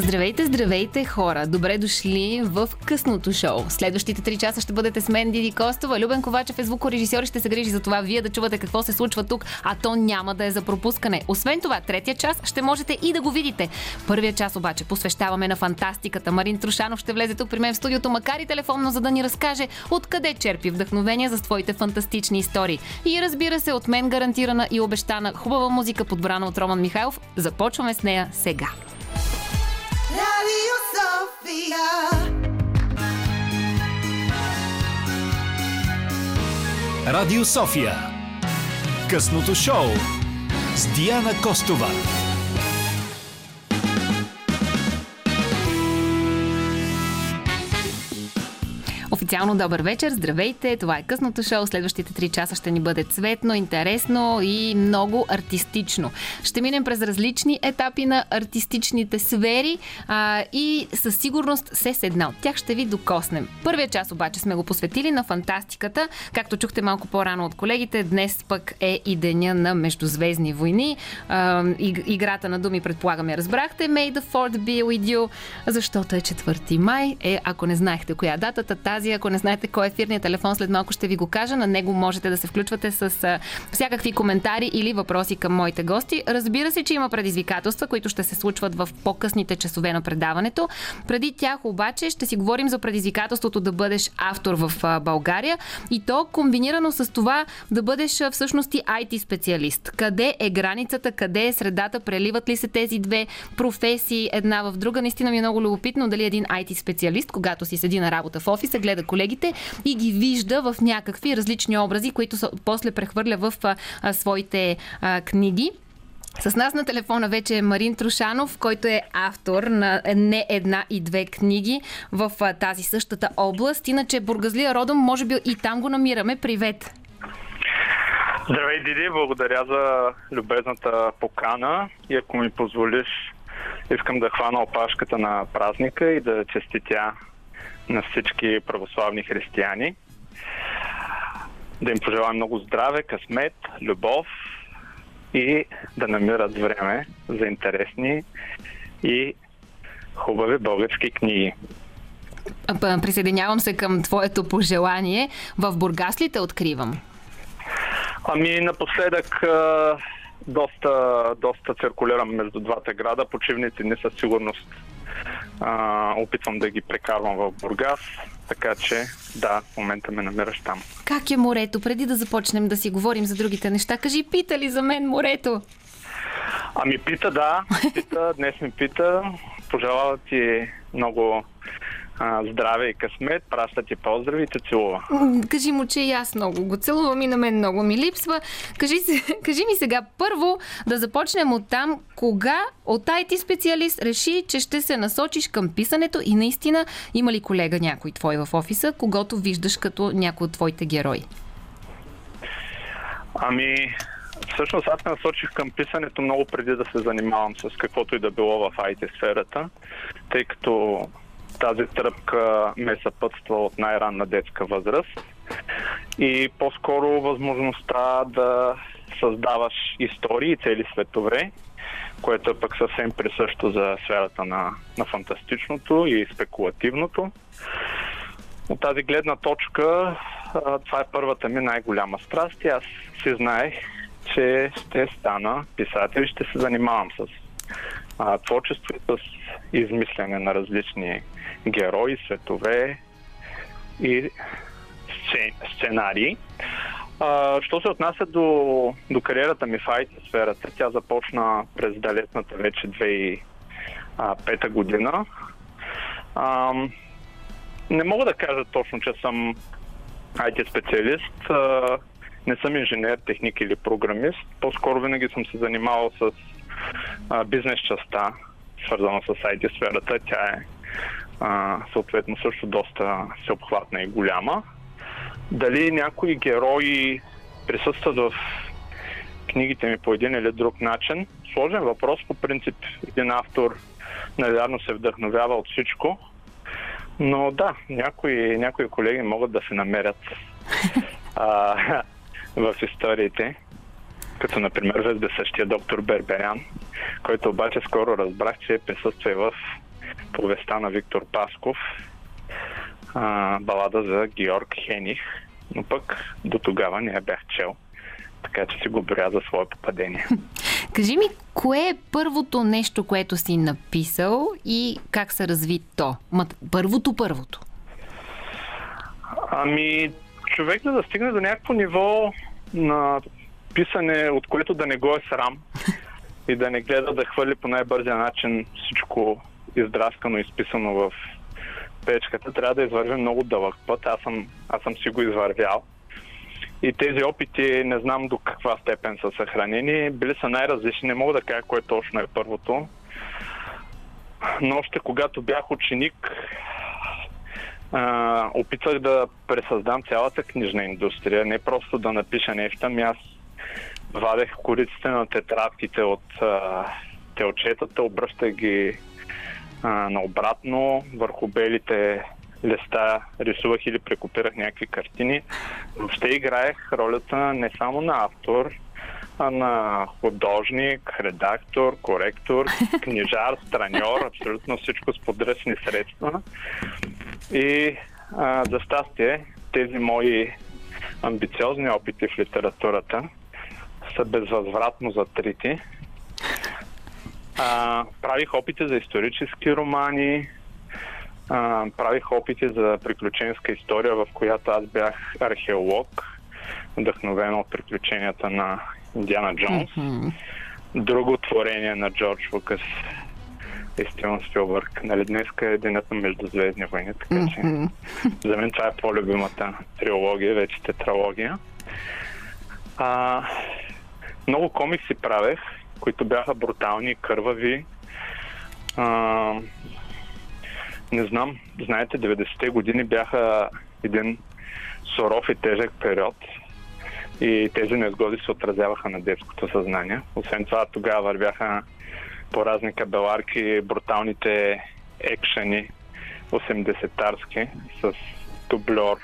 Здравейте, здравейте хора! Добре дошли в късното шоу. Следващите 3 часа ще бъдете с мен, Диди Костова. Любен Ковачев е звукорежисьор и ще се грижи за това вие да чувате какво се случва тук, а то няма да е за пропускане. Освен това, третия час ще можете и да го видите. Първия час обаче посвещаваме на фантастиката. Марин Трушанов ще влезе тук при мен в студиото, макар и телефонно, за да ни разкаже откъде черпи вдъхновение за своите фантастични истории. И разбира се, от мен гарантирана и обещана хубава музика, подбрана от Роман Михайлов. Започваме с нея сега. Radio Sofia. Радио София. Късното шоу с Диана Костова. Официално добър вечер, здравейте, това е късното шоу, следващите 3 часа ще ни бъде цветно, интересно и много артистично. Ще минем през различни етапи на артистичните сфери и със сигурност се с една от тях ще ви докоснем. Първия час обаче сме го посветили на фантастиката, както чухте малко по-рано от колегите, днес пък е и деня на Междузвездни войни. Играта на думи, предполагаме, разбрахте, May the Fourth be with you, защото е 4 май, ако не знаехте коя датата, тази. Ако не знаете кой е ефирният телефон, след малко ще ви го кажа. На него можете да се включвате с всякакви коментари или въпроси към моите гости. Разбира се, че има предизвикателства, които ще се случват в по-късните часове на предаването. Преди тях обаче ще си говорим за предизвикателството да бъдеш автор в България и то комбинирано с това да бъдеш всъщност и IT специалист. Къде е границата, къде е средата, преливат ли се тези две професии една в друга? Наистина ми е много любопитно дали един IT специалист, когато си седи на работа в офиса, гледа колегите и ги вижда в някакви различни образи, които после прехвърля в своите книги. С нас на телефона вече е Марин Трушанов, който е автор на не една и две книги в тази същата област. Иначе бургазлия родом, може би и там го намираме. Привет! Здравей, Диди! Благодаря за любезната покана и ако ми позволиш, искам да хвана опашката на празника и да честитя на всички православни християни. Да им пожелаем много здраве, късмет, любов и да намират време за интересни и хубави български книги. Присъединявам се към твоето пожелание. В Бургас ли те откривам? Ами напоследък доста циркулирам между двата града. Почивните дни със сигурност опитвам да ги прекарвам в Бургас, така че да, в момента ме намираш там. Как е морето? Преди да започнем да си говорим за другите неща, кажи, пита ли за мен морето? Ами пита, да. Пита, днес ми пита. Пожелава ти много здраве и късмет, праща ти поздрави и те целува. Кажи му, че и аз много го целувам и на мен много ми липсва. Кажи ми сега първо да започнем от там. Кога от IT специалист реши, че ще се насочиш към писането и наистина има ли колега някой твой в офиса, когато виждаш като някой от твоите герои? Ами, всъщност аз се насочих към писането много преди да се занимавам с каквото и да било в IT сферата, тъй като тази тръпка ме съпътства от най-ранна детска възраст и по-скоро възможността да създаваш истории и цели светове, което е пък съвсем присъщо за сферата на фантастичното и спекулативното. От тази гледна точка това е първата ми най-голяма страст и аз си знаех, че ще стана писател и ще се занимавам с творчество и с измислене на различни герои, светове и сценарии. Що се отнася до кариерата ми в IT сферата, тя започна през далечната вече 2005 година. Не мога да кажа точно, че съм IT специалист. Не съм инженер, техник или програмист. По-скоро винаги съм се занимавал с бизнес частта, свързана с IT сферата. Тя е съответно също доста всеобхватна и голяма. Дали някои герои присъстват в книгите ми по един или друг начин? Сложен въпрос. По принцип, един автор навярно се вдъхновява от всичко. Но да, някои колеги могат да се намерят в историите. Като, например, същия доктор Берберян, който обаче скоро разбрах, че присъства и в повестта на Виктор Пасков, балада за Георг Хених, но пък до тогава не я бях чел. Така че си го боря за свое попадение. Кажи ми, кое е първото нещо, което си написал и как се разви то? Първото. Ами, човек да стигне до някакво ниво на писане, от което да не го е срам и да не гледа да хвърли по най-бързия начин всичко издраскано и изписано в печката, трябва да извървя много дълъг път. Аз съм си го извървял. И тези опити не знам до каква степен са съхранени. Били са най-различни. Не мога да кажа кое точно е първото. Но още когато бях ученик, опитвах да пресъздам цялата книжна индустрия. Не просто да напиша нещо. Ами аз вадех кориците на тетрадките от телчетата, обръщах ги наобратно върху белите листа, рисувах или прекопирах някакви картини. Въобще играех ролята не само на автор, а на художник, редактор, коректор, книжар, страньор, абсолютно всичко с подръчни средства. И за щастие, тези мои амбициозни опити в литературата са безвъзвратно затрити. Правих опити за исторически романи, правих опити за приключенска история, в която аз бях археолог, вдъхновен от приключенията на Индиана Джонс. Mm-hmm. Друго творение на Джордж Лукас и Стивън Спилбърг. Нали, днеска е денят на Междузвездни войни, така че за мен това е по-любимата трилогия, вече тетралогия. Много комикси правех, които бяха брутални, кървави. Не знам, знаете, 90-те години бяха един суров и тежък период и тези незгоди се отразяваха на детското съзнание. Освен това, тогава вървяха по разни кабеларки бруталните екшени 80-тарски с дубльор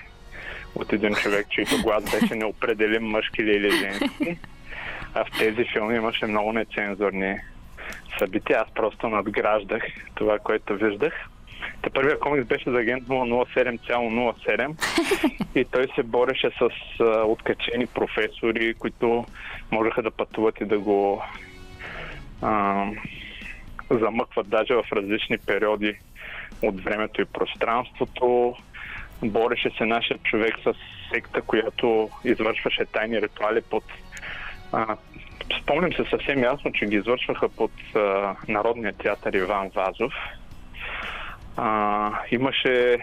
от един човек, чийто глас беше неопределим мъжки или женски. А в тези филми имаше много нецензурни събития. Аз просто надграждах това, което виждах. Та първият комикс беше за агент 007,07 и той се бореше с откачени професори, които можеха да пътуват и да го замъкват даже в различни периоди от времето и пространството. Бореше се нашия човек с секта, която извършваше тайни ритуали под... спомням се съвсем ясно, че ги извършваха под Народния театър Иван Вазов. Имаше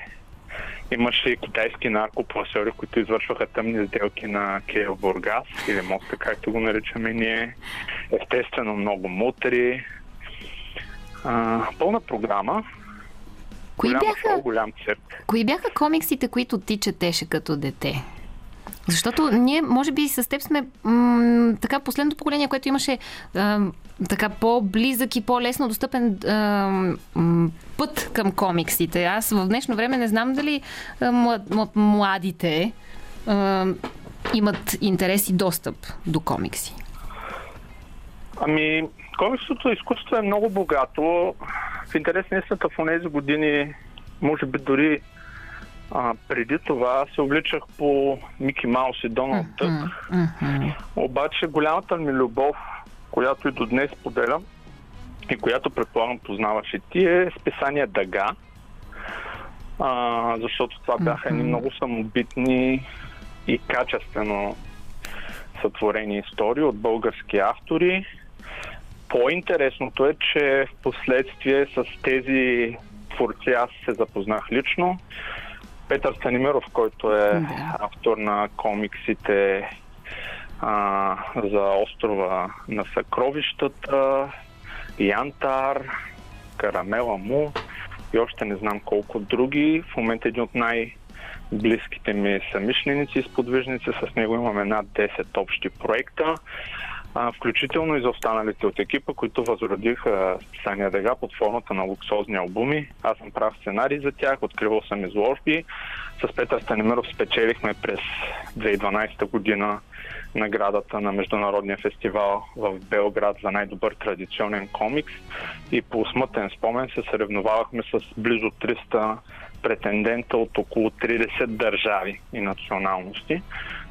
и китайски наркопласьори, които извършваха тъмни сделки на Кейл Бургас или моста, както го наричаме ние. Естествено много мутри. Пълна програма. Голям цирк. Кои бяха комиксите, които ти четеше като дете? Защото ние, може би, с теб сме така последното поколение, което имаше така по-близък и по-лесно достъпен път към комиксите. Аз в днешно време не знам дали младите имат интерес и достъп до комикси. Ами, комиксното изкуство е много богато. В интерес на истината в тези години, може би дори преди това се обличах по Мики Маус и Доналд Тък. Обаче голямата ми любов, която и до днес поделям и която предполагам познаваш и ти, е списание Дага. Защото това бяха едни много самобитни и качествено сътворени истории от български автори. По-интересното е, че в последствие с тези творци аз се запознах лично. Петър Станимиров, който е автор на комиксите за острова на съкровищата, Янтар, Карамела му и още не знам колко други. В момента един от най-близките ми съмишленици и сподвижници. С него имаме над 10 общи проекта. включително и за останалите от екипа, които възродиха списание Дега под формата на луксозни албуми. Аз съм правил сценарий за тях, откривал съм изложби. С Петър Станимиров спечелихме през 2012 година наградата на Международния фестивал в Белград за най-добър традиционен комикс и по смътен спомен се съревновавахме с близо 300 претендента от около 30 държави и националности,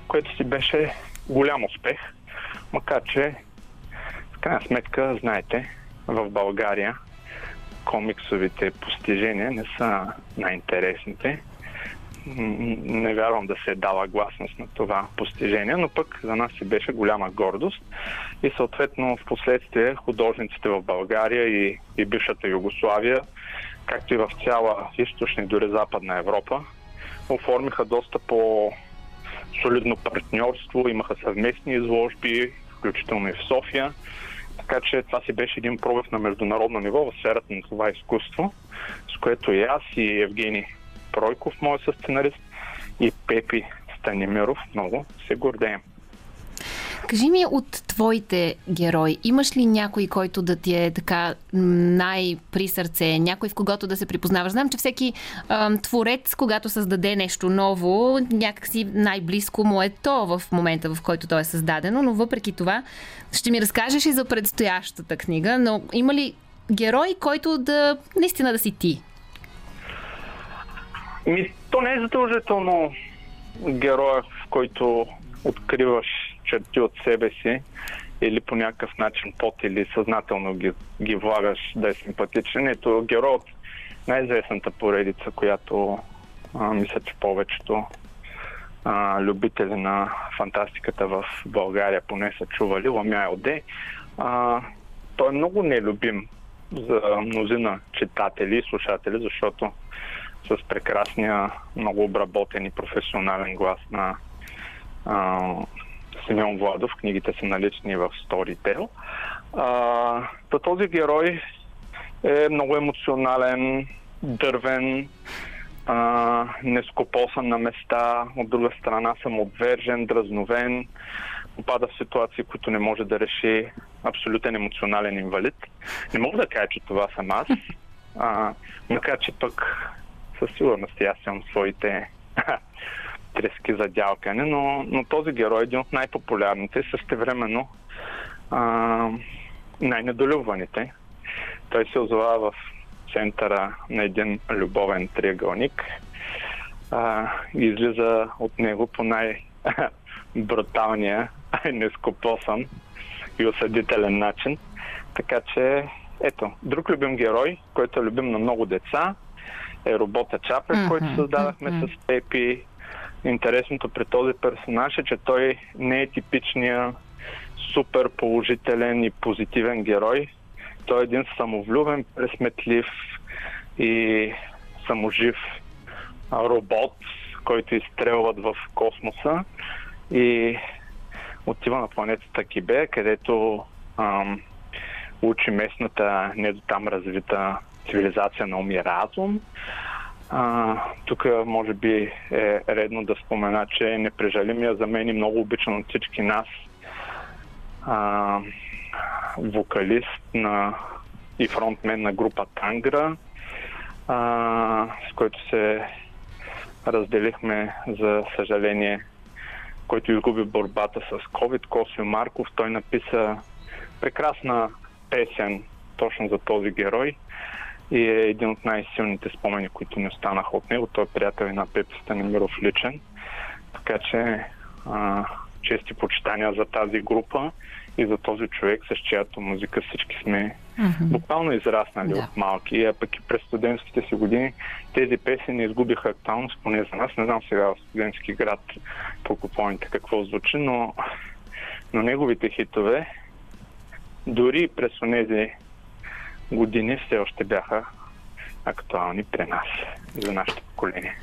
което си беше голям успех. Макар че, в крайна сметка, знаете, в България комиксовите постижения не са най-интересните. Не вярвам да се е дала гласност на това постижение, но пък за нас си беше голяма гордост и съответно в последствие художниците в България и бившата Югославия, както и в цяла източна и дори западна Европа, оформиха доста по-солидно партньорство, имаха съвместни изложби, включително и в София. Така че това си беше един пробив на международно ниво в сферата на това изкуство, с което и аз, и Евгений Пройков, мой съсценарист, и Пепи Станимиров много се гордеем. Кажи ми, от твоите герои, имаш ли някой, който да ти е така най-при сърце, някой в когото да се припознаваш? Знам, че всеки творец, когато създаде нещо ново, някакси най-близко му е то в момента, в който то е създадено, но въпреки това ще ми разкажеш и за предстоящата книга, но има ли герой, който да наистина да си ти? То не е задължително героя, в който откриваш черти от себе си или по някакъв начин пот или съзнателно ги влагаш да е симпатичен. Ето герой от най-известната поредица, която мисля, че повечето любители на фантастиката в България поне са чували, Ламя Елде. Той е много нелюбим за мнозина читатели и слушатели, защото с прекрасния, много обработен и професионален глас на Симеон Владов. Книгите са налични в Storytel. Този герой е много емоционален, дървен, нескопосан на места, от друга страна самоотвержен, дразновен, попада в ситуации, които не може да реши, абсолютен емоционален инвалид. Не мога да кажа, че това съм аз, макар че пък със сигурност аз имам своите трески за дялкане, но този герой е един от най-популярните и същевременно най-недолюбваните. Той се озова в центъра на един любовен триъгълник и излиза от него по най-бруталния, нескопосан и осъдителен начин. Така че, ето, друг любим герой, който е любим на много деца, е Робота Чапев, който създадахме с Пепи. Интересното при този персонаж е, че той не е типичния супер положителен и позитивен герой. Той е един самовлюбен, пресметлив и саможив робот, който изстрелват в космоса и отива на планетата Кибе, където учи местната не до там развита цивилизация на ум и разум. Тук може би е редно да спомена, че непрежалимия за мен и много обичан от всички нас вокалист и фронтмен на група Тангра, с който се разделихме, за съжаление, който изгуби борбата с COVID, Косио Марков. Той написа прекрасна песен точно за този герой и е един от най-силните спомени, които ни останаха от него. Той е приятел и на Пепи Станимиров личен. Така че чести почитания за тази група и за този човек, с чиято музика всички сме буквално израснали от малки. А пък и през студентските си години тези песни не изгубиха актуалност, поне за нас. Не знам сега в студентски град по купоните какво звучи, но неговите хитове дори през тези години все още бяха актуални при нас, за нашето поколение.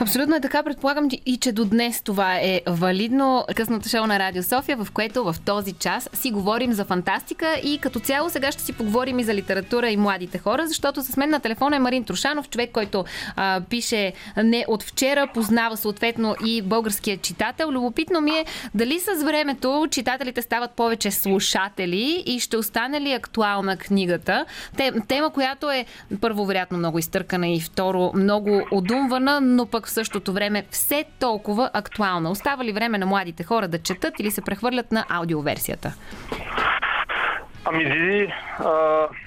Абсолютно е така. Предполагам и че до днес това е валидно. Късното шоу на Радио София, в което в този час си говорим за фантастика и като цяло сега ще си поговорим и за литература и младите хора, защото с мен на телефона е Марин Трушанов, човек, който пише не от вчера, познава съответно и българския читател. Любопитно ми е дали с времето читателите стават повече слушатели и ще остане ли актуална книгата. Тема, която е първо вероятно много изтъркана и второ много одумвана, но пък в същото време все толкова актуална. Остава ли време на младите хора да четат или се прехвърлят на аудиоверсията? Ами, Диди,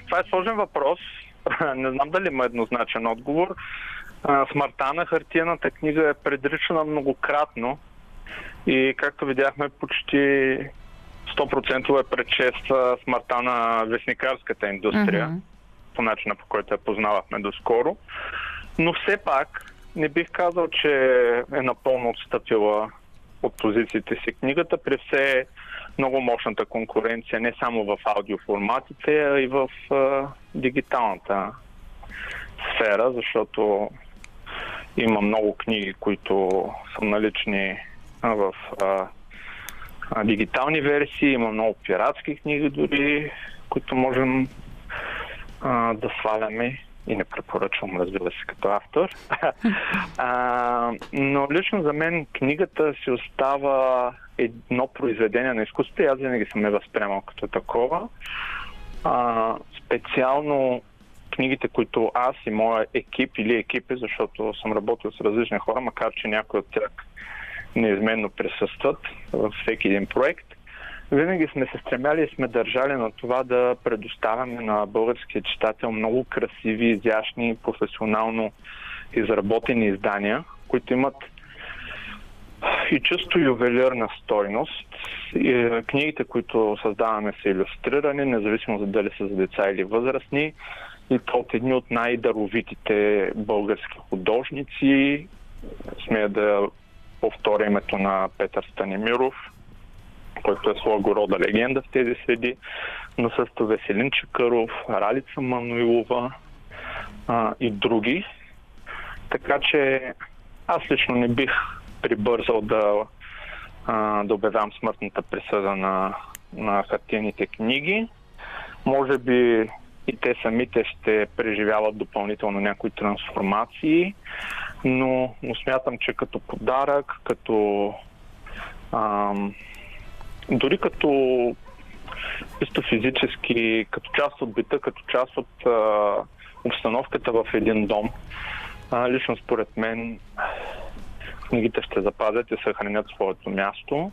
това е сложен въпрос. Не знам дали има еднозначен отговор. Смъртта на хартиената книга е предричана многократно и, както видяхме, почти 100% предшества смъртта на вестникарската индустрия, по начина, по който я познавахме доскоро. Но все пак не бих казал, че е напълно отстъпила от позициите си книгата. При все много мощната конкуренция, не само в аудиоформатите, а и в дигиталната сфера, защото има много книги, които са налични в дигитални версии, има много пиратски книги дори, които можем да сваляме. И не препоръчвам, разбира се, като автор. Но лично за мен книгата си остава едно произведение на изкуството и аз винаги съм я възприемал като такова. Специално книгите, които аз и моя екип или екипи, защото съм работил с различни хора, макар че някои от тях неизменно присъстват във всеки един проект, винаги сме се стремяли и сме държали на това да предоставяме на българския читател много красиви, изящни, професионално изработени издания, които имат и чисто ювелирна стойност. И книгите, които създаваме, са илюстрирани, независимо дали са за деца или възрастни, и то от едни от най-даровитите български художници. Смея да повторя името на Петър Станимиров, който е своего рода легенда в тези среди, но също Веселин Чакъров, Ралица Мануилова и други. Така че аз лично не бих прибързал да обявявам смъртната присъда на хартиените книги. Може би и те самите ще преживяват допълнително някои трансформации, но смятам, че като подарък, като дори като чисто физически, като част от бита, като част от обстановката в един дом, лично според мен книгите ще запазят и съхранят своето място.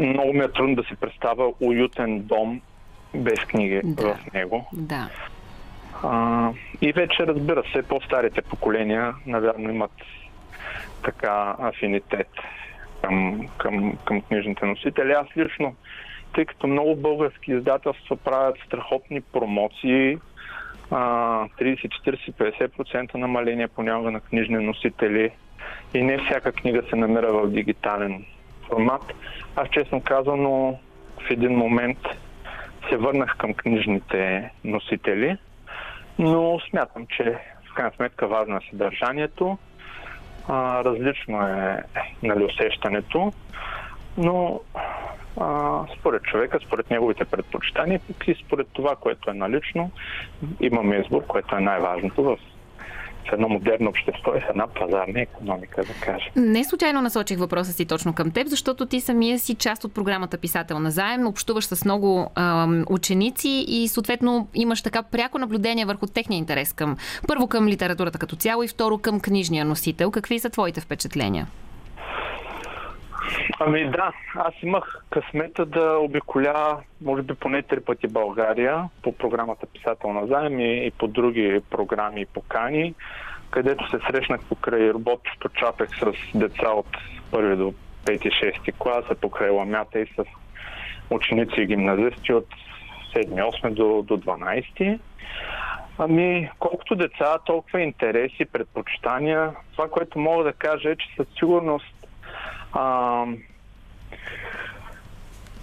Много ми е трудно да си представя уютен дом без книги в него. Да. И вече, разбира се, по-старите поколения, навярно, имат така афинитет към книжните носители. Аз лично, тъй като много български издателства правят страхотни промоции, 30-40-50% намаление понякога на книжни носители и не всяка книга се намира в дигитален формат. Аз, честно казано, в един момент се върнах към книжните носители, но смятам, че в крайна сметка важно е съдържанието. Различно е, нали, усещането, но според човека, според неговите предпочитания и според това, което е налично, имаме избор, което е най-важното в едно модерно общество и в една пазарна икономика, да кажа. Не случайно насочих въпроса си точно към теб, защото ти самия си част от програмата Писател назаем, общуваш с много ученици и съответно имаш така пряко наблюдение върху техния интерес към, първо, към литературата като цяло и второ, към книжния носител. Какви са твоите впечатления? Ами да, аз имах късмета да обиколя, може би, поне 3 пъти България по програмата Писател на заем и по други програми и покани, където се срещнах покрай Работчето Чапех с деца от 1 до 5-6 класа, покрай Ламята и с ученици и гимназисти от 7-8 до 12. Ами, колкото деца, толкова интереси, предпочитания. Това, което мога да кажа, е, че със сигурност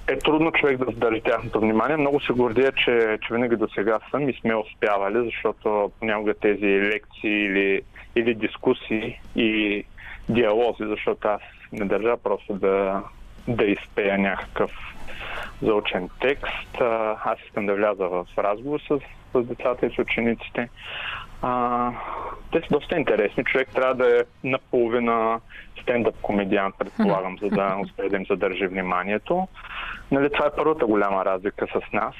е трудно човек да задържи тяхното внимание. Много се гордея, че винаги до сега съм и сме успявали, защото понякога тези лекции или или дискусии и диалози, защото аз не държа просто да изпея някакъв заучен текст. Аз искам да вляза в разговор с децата и с учениците. Те са доста интересни. Човек трябва да е наполовина стендъп комедиан, предполагам, за да успее да им задържи вниманието. Нали, това е първата голяма разлика с нас.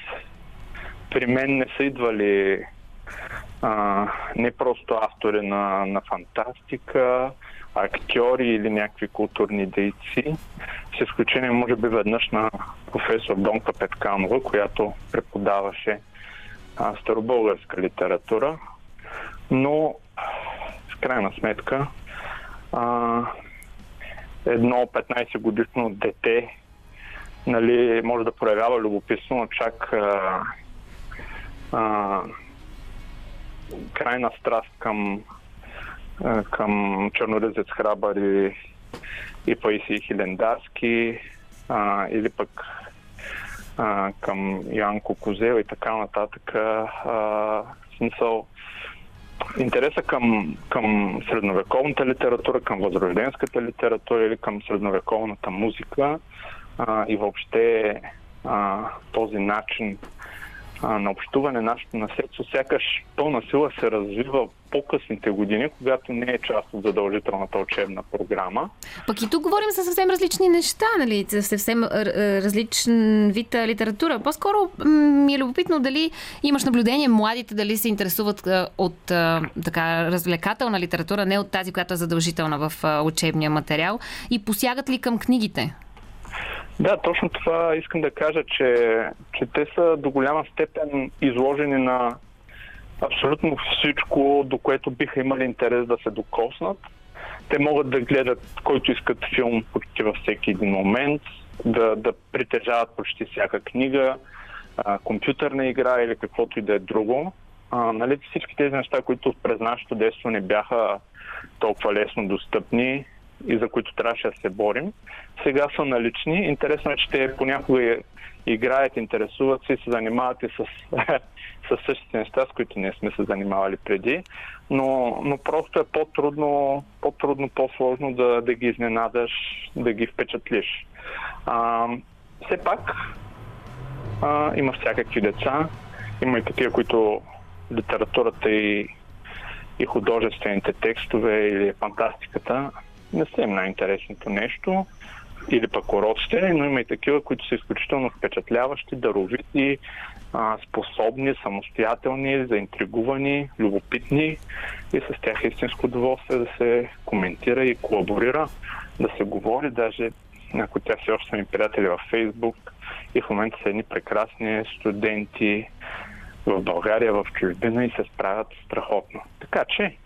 При мен не са идвали не просто автори на фантастика, актьори или някакви културни дейци. С изключение, може би, веднъж на професор Донка Петканова, която преподаваше старобългарска литература. Но, в крайна сметка, едно 15-годишно дете, нали, може да проявява любопитство, но чак крайна страст към Черноризец Храбър и Паисий Хилендарски, или пък към Йоан Кукузел и така нататък. Смисъл, интереса към средновековната литература, към възрожденската литература или към средновековната музика и въобще този начин на общуване, нашето наследство, сякаш пълна сила се развива по-късните години, когато не е част от задължителната учебна програма. Пък и тук говорим за съвсем различни неща, нали? За съвсем различен вид литература. По-скоро ми е любопитно дали имаш наблюдение младите, дали се интересуват от така развлекателна литература, не от тази, която е задължителна в учебния материал, и посягат ли към книгите? Да, точно това искам да кажа, че те са до голяма степен изложени на абсолютно всичко, до което биха имали интерес да се докоснат. Те могат да гледат който искат филм почти във всеки един момент, да притежават почти всяка книга, компютърна игра или каквото и да е друго. Нали, всички тези неща, които през нашето детство не бяха толкова лесно достъпни и за които трябваше да се борим, сега са налични. Интересно е, че те понякога играят, интересуват се и се занимават и с същите неща, с които ние сме се занимавали преди, но просто е по-трудно, по-сложно да ги изненадаш, да ги впечатлиш. Все пак има всякакви деца, има и такива, които литературата и художествените текстове или фантастиката не са им най-интересното нещо, или пък уроците, но има и такива, които са изключително впечатляващи, даровити, способни, самостоятелни, заинтригувани, любопитни, и с тях истинско удоволствие да се коментира и колаборира, да се говори. Даже някои тях все още са ми приятели във Фейсбук и в момента са едни прекрасни студенти в България, в чужбина, и се справят страхотно. Така че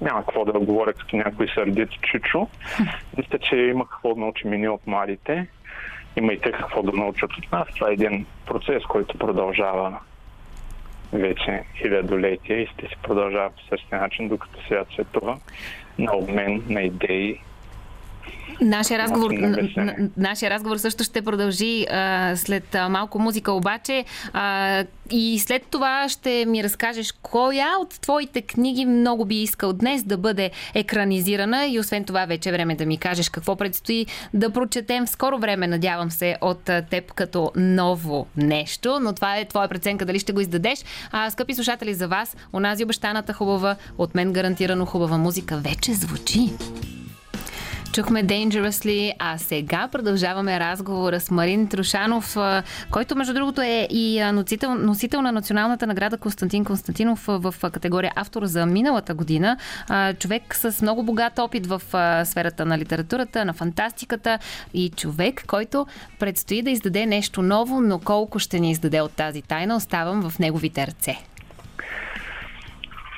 няма какво да говоря като някой сърдит чичо. Мисля, че има какво да научим и ние от младите. Има и те какво да научат от нас. Това е един процес, който продължава вече хилядолетия и ще се продължава по същия начин, докато сега цветува, на обмен на идеи. Нашия разговор също ще продължи след малко музика, обаче и след това ще ми разкажеш коя от твоите книги много би искал днес да бъде екранизирана, и освен това вече е време да ми кажеш какво предстои да прочетем в скоро време, надявам се, от теб като ново нещо, но това е твоя преценка дали ще го издадеш. Скъпи слушатели, за вас онази обещаната хубава, от мен гарантирано хубава музика вече звучи. Чухме Dangerously, а сега продължаваме разговора с Марин Трушанов, който, между другото, е и носител на националната награда Константин Константинов в категория автор за миналата година. Човек с много богат опит в сферата на литературата, на фантастиката, и човек, който предстои да издаде нещо ново, но колко ще ни издаде от тази тайна, оставам в неговите ръце.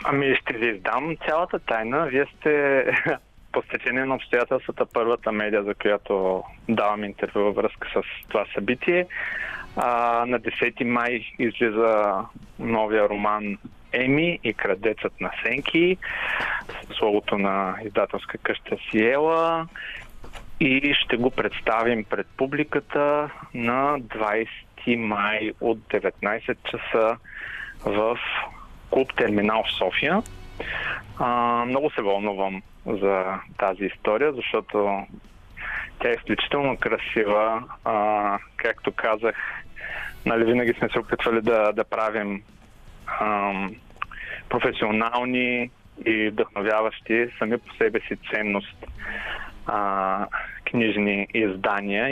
Ами ще ви издам цялата тайна. Вие сте, по стечение на обстоятелствата, първата медия, за която давам интервю във връзка с това събитие. На 10 май излиза новия роман Еми и крадецът на сенки с логото на издателска къща Сиела, и ще го представим пред публиката на 20 май от 19 часа в клуб Терминал в София. Много се вълнувам за тази история, защото тя е изключително красива. Както казах, нали, винаги сме се опитвали да правим професионални и вдъхновяващи сами по себе си ценност книжни издания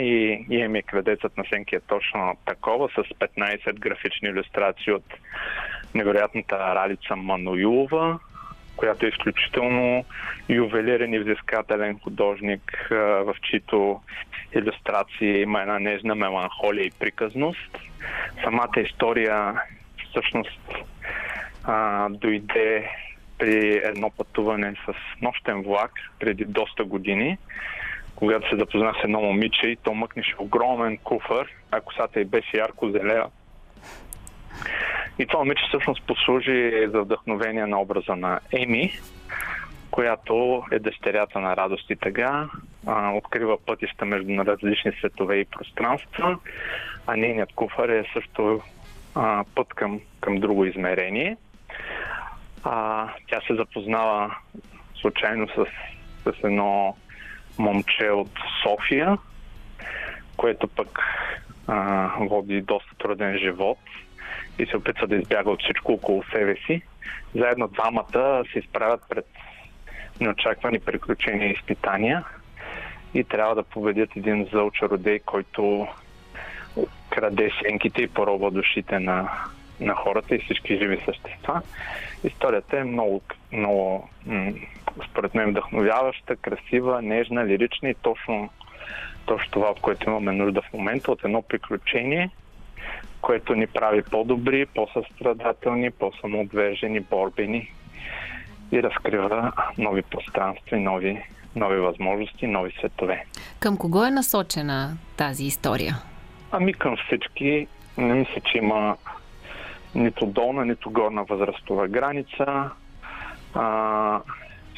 и Еми Кведецът на Сенки е точно такова, с 15 графични илюстрации от невероятната Ралица Маноилова, която е изключително ювелирен и взискателен художник, в чието илюстрации има една нежна меланхолия и приказност. Самата история всъщност дойде при едно пътуване с нощен влак преди доста години, когато се запознах с едно момиче и то мъкнеше огромен куфър, а косата й беше ярко-зелена. И това момиче всъщност послужи за вдъхновение на образа на Еми, която е дъщерята на Радост и Тъга, открива пътища между различни светове и пространства, а нейният куфър е също път към друго измерение. Тя се запознава случайно с едно момче от София, което пък води доста труден живот и се опитва да избяга от всичко около себе си. Заедно двамата се изправят пред неочаквани приключения и изпитания и трябва да победят един зъл чародей, който краде сенките и поробва душите на хората и всички живи същества. Историята е много според мен вдъхновяваща, красива, нежна, лирична и точно това, от което имаме нужда в момента, от едно приключение, което ни прави по-добри, по-състрадателни, по-самоотвержени, борбени и разкрива нови пространства и нови възможности, нови светове. Към кого е насочена тази история? Към всички. Не мисля, че има нито долна, нито горна възрастова граница.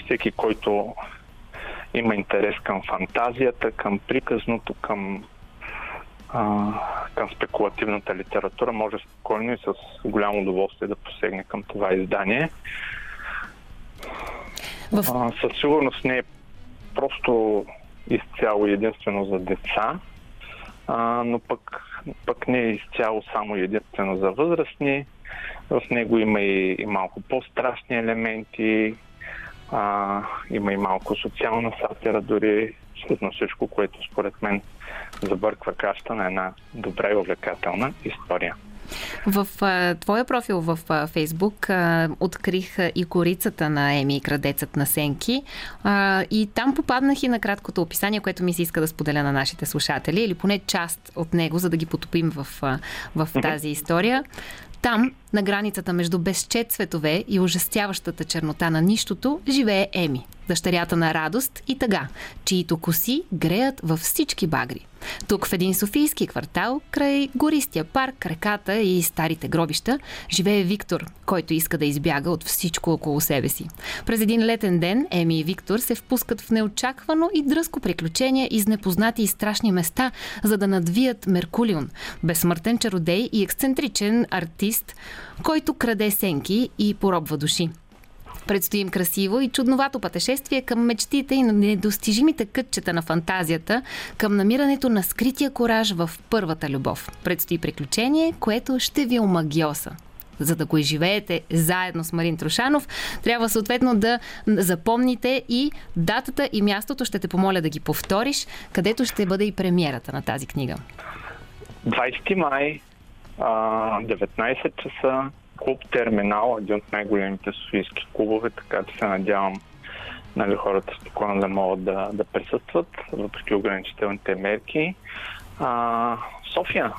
Всеки, който има интерес към фантазията, към приказното, към спекулативната литература, може спокойно и с голямо удоволствие да посегне към това издание. Със сигурност не е просто изцяло единствено за деца, но пък не е изцяло само единствено за възрастни. В него има и малко по-страшни елементи, има и малко социална сатира, дори на всичко, което според мен забърква кашата на една добра и увлекателна история. В твоя профил в Фейсбук открих и корицата на Еми и Крадецът на Сенки и там попаднах и на краткото описание, което ми се иска да споделя на нашите слушатели, или поне част от него, за да ги потопим в тази история. Там, на границата между безчет светове и ужасяващата чернота на нищото, живее Еми, дъщерята на Радост и Тъга, чието коси греят във всички багри. Тук, в един софийски квартал, край гористия парк, реката и старите гробища, живее Виктор, който иска да избяга от всичко около себе си. През един летен ден Еми и Виктор се впускат в неочаквано и дръзко приключение из непознати и страшни места, за да надвият Меркулион, безсмъртен чародей и ексцентричен артист, който краде сенки и поробва души. Предстои им красиво и чудновато пътешествие към мечтите и недостижимите кътчета на фантазията, към намирането на скрития кораж в първата любов. Предстои приключение, което ще ви омагьоса. За да го изживеете заедно с Марин Трошанов, трябва съответно да запомните и датата и мястото. Ще те помоля да ги повториш, където ще бъде и премиерата на тази книга. 20 май, 19 часа, клуб Терминал, един от най-големите софийски клубове, така че се надявам, нали, хората спокойно да могат да присъстват, въпреки ограничителните мерки. София.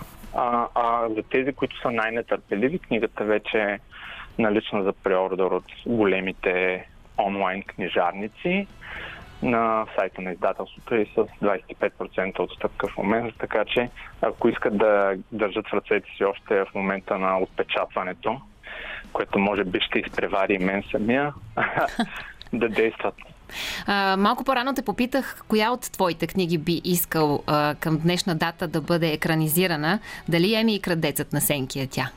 За тези, които са най-нетърпеливи, книгата вече е налична за преордер от големите онлайн книжарници на сайта на издателството и с 25% отстъпка в момента, така че ако искат да държат в ръцете си още в момента на отпечатването, което може би ще изпревари и мен самия, да действат. Малко по-рано те попитах коя от твоите книги би искал към днешна дата да бъде екранизирана. Дали Еми и Крадецът на Сенки е тя?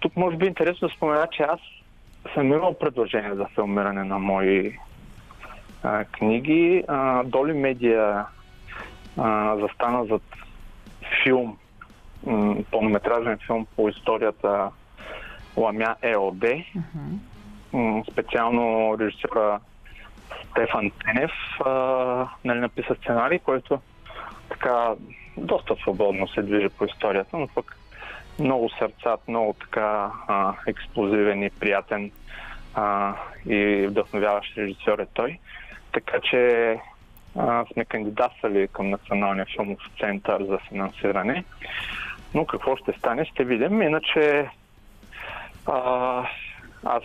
Тук може би интересно да спомена, че аз съм имал предложение за филмиране на мои книги. Доли Медиа застана зад филм, пълнометражен филм по историята Ламя ЕОД. Специално режисьора Стефан Тенев написа сценарий, който така доста свободно се движи по историята, но пък много сърцат, много така експлозивен и приятен и вдъхновяващ режисьор е той. Така че сме кандидатствали към Националния филмов център за финансиране. Но какво ще стане, ще видим. Иначе аз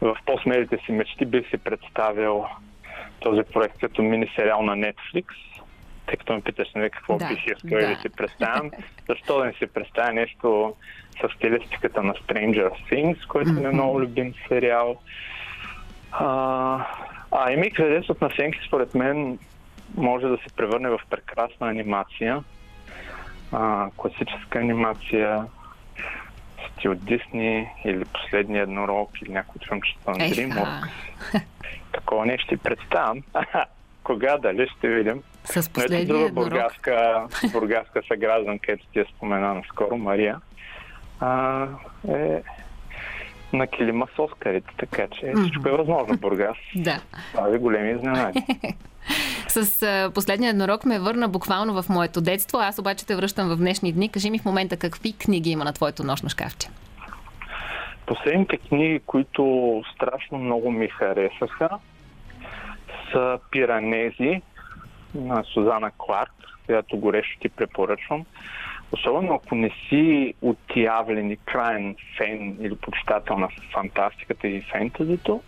в по-смелите си мечти бих си представил този проект като мини-сериал на Netflix. Тъй като ме питаш на какво бих искал да си представям, защо да не си представя нещо с стилистиката на Stranger Things, който е много любим сериал. Еми Крадецът на сенки, според мен, може да се превърне в прекрасна анимация, класическа анимация, стил Дисни или Последния еднорог или някой от филмчета на DreamWorks. Такова не ще представям. Кога, дали, ще видим. С Последния еднорог. Бургаска съгражданка, ето ти я спомена наскоро, Мария, е на килима с Оскарите, така че всичко е възможно. Бургас прави големи изненади. С Последния еднорог ме върна буквално в моето детство, аз обаче те връщам в днешни дни. Кажи ми в момента какви книги има на твоето нощно шкафче? Последните книги, които страшно много ми харесаха, са Пиранези на Сузана Кларк, която горещо ти препоръчвам. Особено ако не си отявлен и краен фен или почитател на фантастиката и фентазито,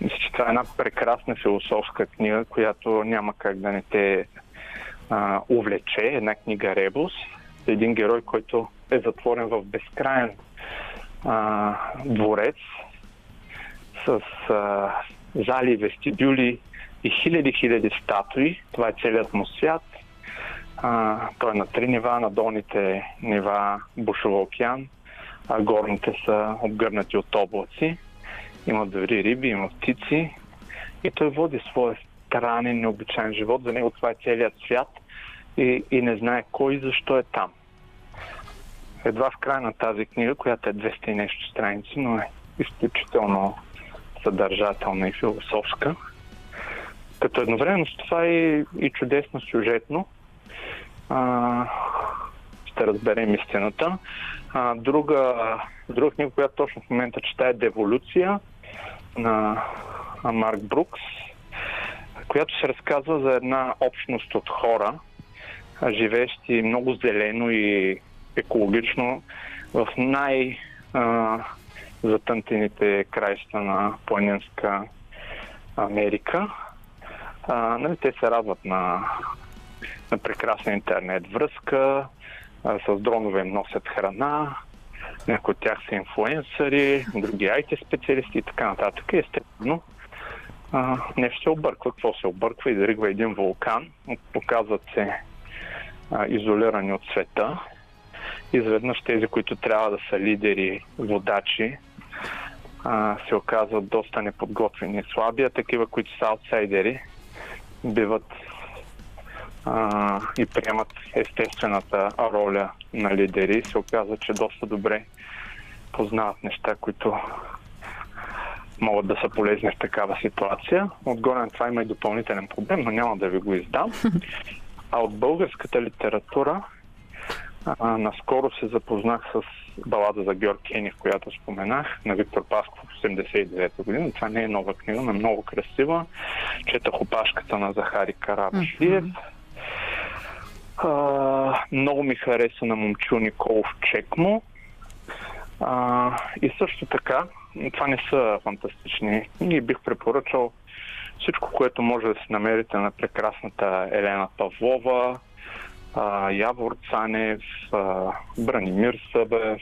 мисля, че това е една прекрасна философска книга, която няма как да не те увлече. Една книга Ребус, един герой, който е затворен в безкрайен дворец с зали, вестибюли и хиляди статуи. Това е целият му свят. Той е на 3 нива, на долните нива бушува океан, а горните са обгърнати от облаци. Има дори риби, има птици и той води своя странен, необичайен живот. За него това е целият свят и не знае кой и защо е там. Едва в края на тази книга, която е 200 и нещо страници, но е изключително съдържателна и философска. Като едновременно с това е и чудесно сюжетно. Ще разберем истината. Друга книга, която точно в момента чета, е Деволюция на Марк Брукс, която се разказва за една общност от хора, живеещи много зелено и екологично в най-затънтените краища на планинска Америка. Те се радват на прекрасна интернет връзка, с дронове носят храна, някои от тях са инфлуенсъри, други IT специалисти и така нататък. Естествено, нещо се обърква. Какво се обърква? Изригва един вулкан, показват се изолирани от света. Изведнъж тези, които трябва да са лидери, водачи, се оказват доста неподготвени и слаби, а такива, които са аутсайдери, биват и приемат естествената роля на лидери. Се оказва, че доста добре познават неща, които могат да са полезни в такава ситуация. Отгоре на това има и допълнителен проблем, но няма да ви го издам. А от българската литература наскоро се запознах с балада за Георг Кенев, която споменах, на Виктор Пасков в 1989 година. Това не е нова книга, но е много красива. Четах Опашката на Захари Карабашлиев. Много ми хареса на Момчил Николов Чекмо. И също така, това не са фантастични книги, бих препоръчал всичко, което може да се намерите на прекрасната Елена Павлова, Явор Цанев, Бранимир Събев,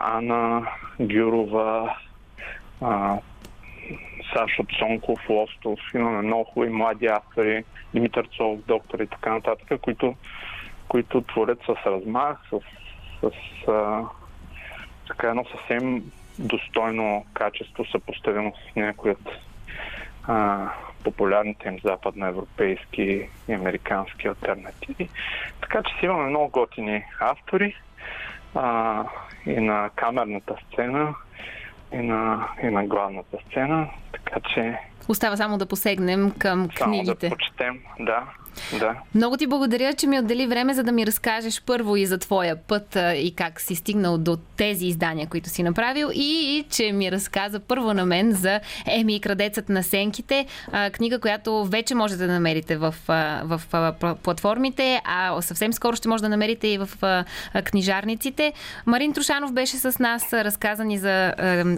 Ана Гюрова, Сашо Цонков, Лостов. Имаме много хубави млади автори, Димитър Цолов, доктор и така нататък, които творят с размах, с така едно съвсем достойно качество, съпоставимо с някои от популярните им западноевропейски и американски алтернативи. Така че си имаме много готини автори и на камерната сцена, и на главната сцена, така че остава само да посегнем към книгите. Да почетем, да. Много ти благодаря, че ми отдели време, за да ми разкажеш първо и за твоя път и как си стигнал до тези издания, които си направил, и че ми разказа първо на мен за Еми и крадецът на сенките, книга, която вече можете да намерите в платформите, а съвсем скоро ще може да намерите и в книжарниците. Марин Трушанов беше с нас, разказа ни за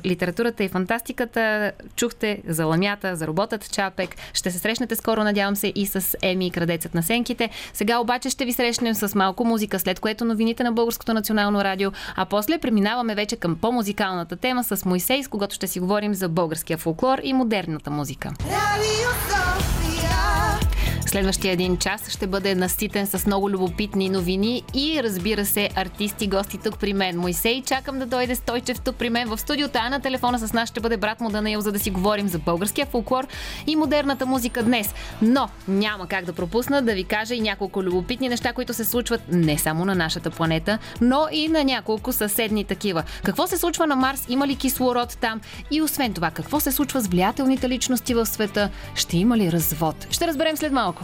литературата и фантастиката. Чухте за Ламята, за Роботът Чапек. Ще се срещнете скоро, надявам се, и с Еми и крадецът на сенките. Сега обаче ще ви срещнем с малко музика, след което новините на Българското национално радио, а после преминаваме вече към по-музикалната тема с Мойсей, с когато ще си говорим за българския фолклор и модерната музика. Следващия един час ще бъде наситен с много любопитни новини и, разбира се, артисти, гости тук при мен. Мойсей, чакам да дойде Стойчев тук при мен в студиото, а на телефона с нас ще бъде брат му Данаил, за да си говорим за българския фолклор и модерната музика днес. Но няма как да пропусна да ви кажа и няколко любопитни неща, които се случват не само на нашата планета, но и на няколко съседни такива. Какво се случва на Марс? Има ли кислород там? И освен това, какво се случва с влиятелните личности в света? Ще има ли развод? Ще разберем след малко.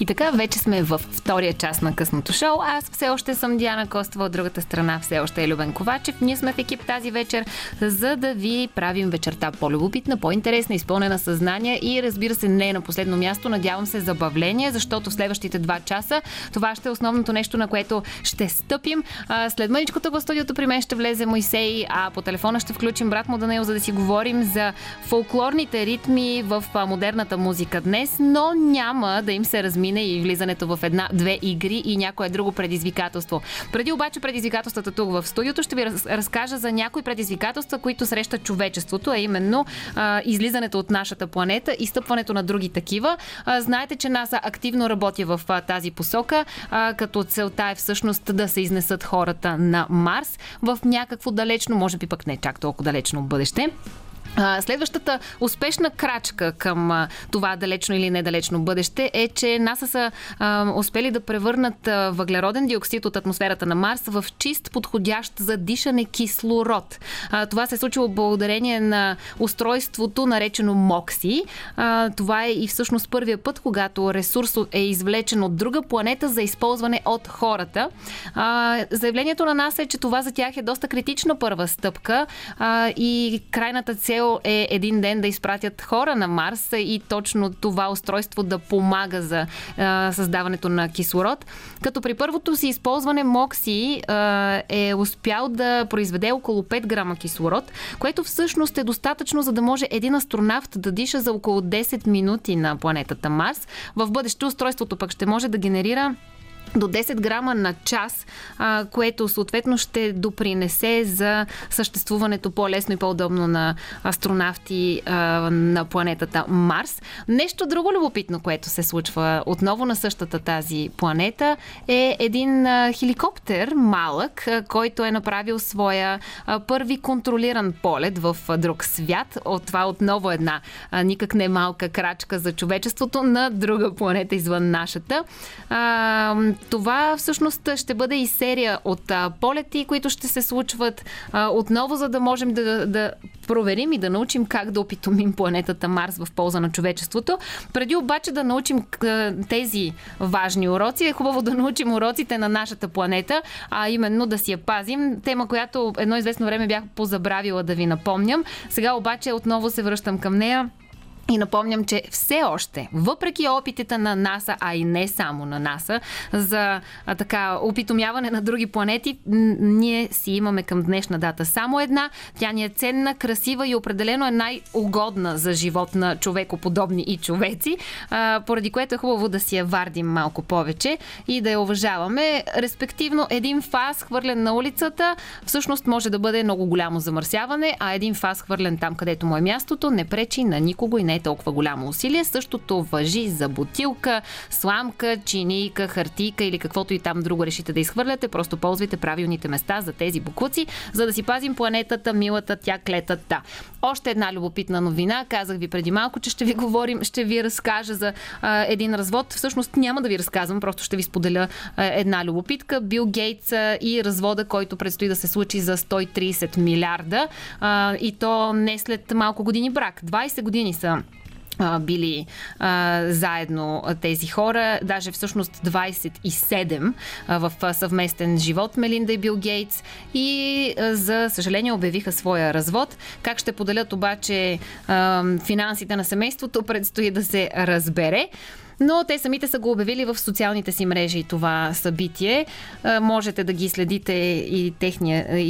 И така, вече сме във втория част на късното шоу. Аз все още съм Диана Костова, от другата страна все още е Любен Ковачев. Ние сме в екип тази вечер, за да ви правим вечерта по-любопитна, по-интересна, изпълнена със знания и, разбира се, не на последно място, надявам се, забавление, защото в следващите 2 часа това ще е основното нещо, на което ще стъпим. След мъничко тук в студиото при мен ще влезе Мойсей, а по телефона ще включим брат му Данаил, за да си говорим за фолклорните ритми в модерната музика днес, но няма да им се размина и влизането в 1-2 игри и някое друго предизвикателство. Преди обаче предизвикателствата тук в студиото, ще ви разкажа за някои предизвикателства, които среща човечеството, а именно излизането от нашата планета и стъпването на други такива. Знаете, че НАСА активно работи в тази посока, като целта е всъщност да се изнесат хората на Марс в някакво далечно, може би пък не чак толкова далечно бъдеще. Следващата успешна крачка към това далечно или недалечно бъдеще е, че НАСА са успели да превърнат въглероден диоксид от атмосферата на Марс в чист, подходящ за дишане кислород. Това се е случило благодарение на устройството, наречено МОКСИ. Това е и всъщност първия път, когато ресурс е извлечен от друга планета за използване от хората. Заявлението на НАСА е, че това за тях е доста критична първа стъпка и крайната цел е един ден да изпратят хора на Марс и точно това устройство да помага за създаването на кислород. Като при първото си използване МОКСИ е успял да произведе около 5 грама кислород, което всъщност е достатъчно, за да може един астронавт да диша за около 10 минути на планетата Марс. В бъдеще устройството пък ще може да генерира до 10 грама на час, което съответно ще допринесе за съществуването по-лесно и по-удобно на астронавти на планетата Марс. Нещо друго любопитно, което се случва отново на същата тази планета, е един хеликоптер, малък, който е направил своя първи контролиран полет в друг свят. От това отново една никак не малка крачка за човечеството на друга планета извън нашата. Това всъщност ще бъде и серия от полети, които ще се случват отново, за да можем да проверим и да научим как да опитомим планетата Марс в полза на човечеството. Преди обаче да научим тези важни уроци, е хубаво да научим уроците на нашата планета, а именно да си я пазим. Тема, която едно известно време бях позабравила да ви напомням. Сега обаче отново се връщам към нея И напомням, че все още, въпреки опитите на НАСА, а и не само на НАСА, за така опитомяване на други планети, ние си имаме към днешна дата само една. Тя ни е ценна, красива и определено е най-угодна за живот на човекоподобни и човеци, поради което е хубаво да си я вардим малко повече и да я уважаваме. Респективно, един фаз хвърлен на улицата, всъщност може да бъде много голямо замърсяване, а един фаз хвърлен там, където му е мястото, не пречи на никого и не е толкова голямо усилие. Същото важи за бутилка, сламка, чинийка, хартийка или каквото и там друго решите да изхвърляте. Просто ползвайте правилните места за тези буклуци, за да си пазим планетата, милата тя клетата. Още една любопитна новина. Казах ви преди малко, че ще ви разкажа за един развод. Всъщност няма да ви разказвам, просто ще ви споделя една любопитка. Бил Гейтс и развода, който предстои да се случи за 130 милиарда. И то не след малко години брак. 20 години са били заедно тези хора, даже всъщност 27 в съвместен живот Мелинда и Бил Гейтс, и за съжаление обявиха своя развод. Как ще поделят обаче финансите на семейството, предстои да се разбере. Но те самите са го обявили в социалните си мрежи и това събитие. Можете да ги следите и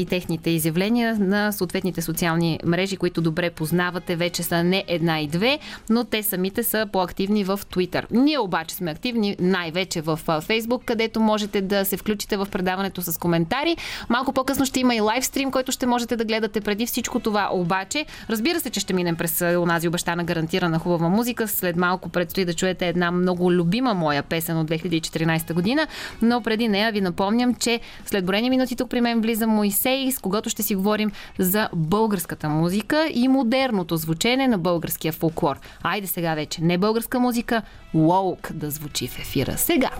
техните изявления на съответните социални мрежи, които добре познавате. Вече са не една и две, но те самите са по-активни в Twitter. Ние обаче сме активни най-вече в Facebook, където можете да се включите в предаването с коментари. Малко по-късно ще има и лайвстрим, който ще можете да гледате. Преди всичко това обаче, разбира се, че ще минем през онази обещана гарантирана хубава музика. След малко предстои да чуете една много любима моя песен от 2014 година, но преди нея ви напомням, че след броени минути тук при мен влиза Моисей, с когото ще си говорим за българската музика и модерното звучене на българския фолклор. Айде сега вече, не българска музика, уолк да звучи в ефира сега.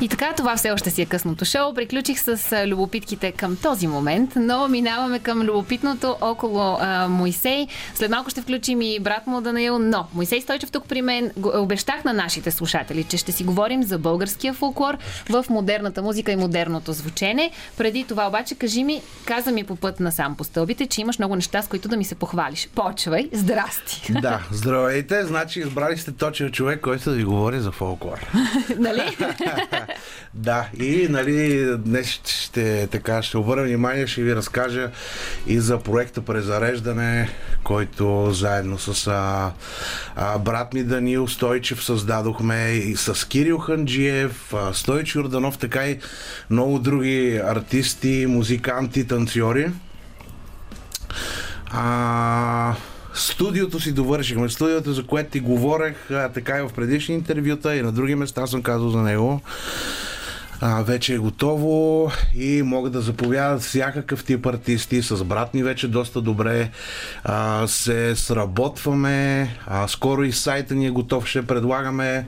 И така, това все още си е късното шоу. Приключих с любопитките към този момент, но минаваме към любопитното около Моисей. След малко ще включим и брат му Данаил, но Моисей Стойчев тук при мен. Обещах на нашите слушатели, че ще си говорим за българския фолклор в модерната музика и модерното звучене. Преди това обаче, каза ми по път насам по стълбите, че имаш много неща, с които да ми се похвалиш. Почвай, здрасти! Да, здравейте! Значи избрали сте точен човек, който да ви говори за фолклор. Нали? Да, и нали, днес ще обърна внимание, ще ви разкажа и за проекта Презареждане, който заедно с брат ми Даниил Стойчев създадохме, и с Кирил Ханджиев, Стойчо Йорданов, така и много други артисти, музиканти, танцори. Студиото си довършихме. Студиото, за което ти говорех, така и в предишни интервюта и на други места съм казал за него. Вече е готово и могат да заповядат всякакъв тип артисти. С брат ни вече доста добре се сработваме. Скоро и сайта ни е готов. Ще предлагаме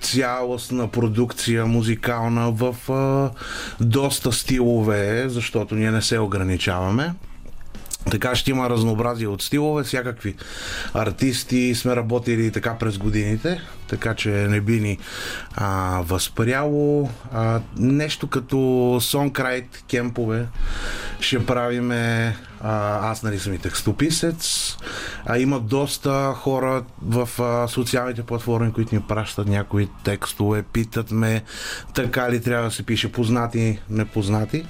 цялостна продукция музикална в доста стилове, защото ние не се ограничаваме. Така ще има разнообразие от стилове, всякакви артисти сме работили така през годините, така че не би ни възпряло. Нещо като сонграйт кемпове ще правиме. Аз съм и текстописец. Има доста хора в социалните платформи, които ни пращат някои текстове, питат ме така ли трябва да се пише, познати, непознати.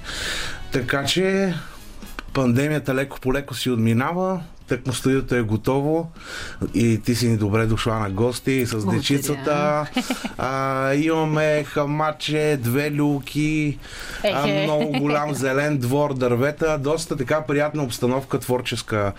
Така че пандемията леко по леко си отминава, тъкмо студиото е готово и ти си ни добре дошла на гости и с дечицата. Имаме хамаче, две люлки, много голям зелен двор, дървета, доста така приятна обстановка творческа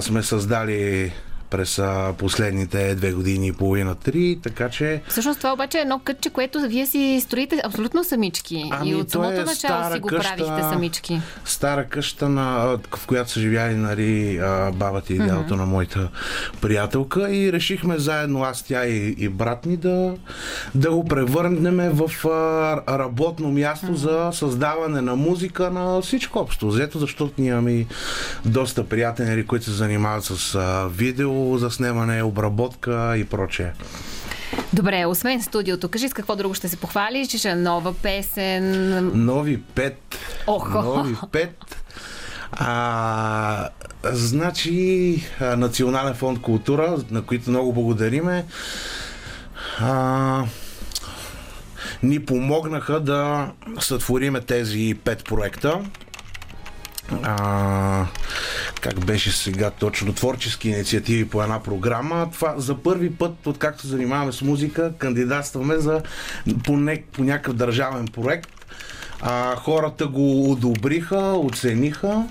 сме създали през последните 2 години и половина-3, така че... Всъщност това обаче е едно кътче, което вие си строите абсолютно самички. И от самото начало си го правихте самички. Стара къща, в която са живяли бабата и дядото на моята приятелка, и решихме заедно, аз, тя и брат ми, да го превърнем в работно място за създаване на музика, на всичко общо взето, защото ние имаме доста приятели, които се занимават с видео, заснемане, обработка и прочее. Добре, освен студиото, кажи с какво друго ще се похвалиш? Че ще е нова песен? Нови пет. Значи Национален фонд култура, на които много благодариме, ни помогнаха да сътвориме тези 5 проекта. Как беше сега точно, творчески инициативи по една програма. Това за първи път, откакто се занимаваме с музика, кандидатстваме за по някакъв държавен проект. Хората го одобриха, оцениха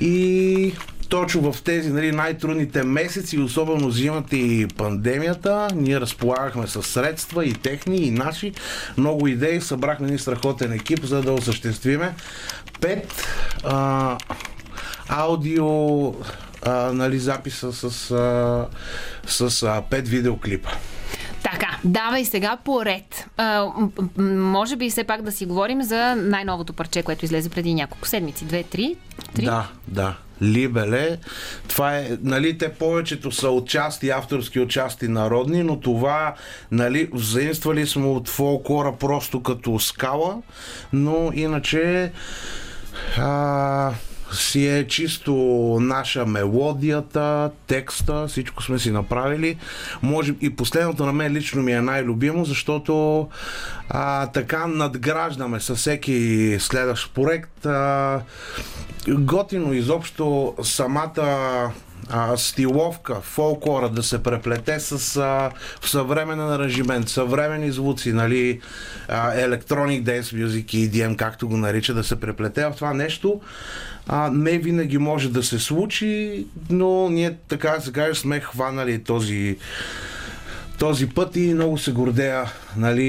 и точно в тези най-трудните месеци, особено зимата и пандемията, ние разполагахме със средства и техни, и наши. Много идеи, събрахме един страхотен екип, за да осъществиме 5 аудио записа с 5 видеоклипа. Така, давай сега поред. Може би все пак да си говорим за най-новото парче, което излезе преди няколко седмици. 2, 3. Да. Либеле. Това е, те повечето са отчасти авторски, отчасти народни, но това, взаимствали сме от фолклора просто като скала, но иначе си е чисто наша мелодията, текста, всичко сме си направили. Може и последното на мен лично ми е най-любимо, защото така надграждаме със всеки следващ проект. Готино изобщо самата стиловка, фолклора да се преплете с съвременен аранжимент, съвременни звуци, Electronic Dance Music и EDM, както го нарича, да се преплете в това нещо. Не винаги може да се случи, но ние така да се каже сме хванали този път и много се гордея,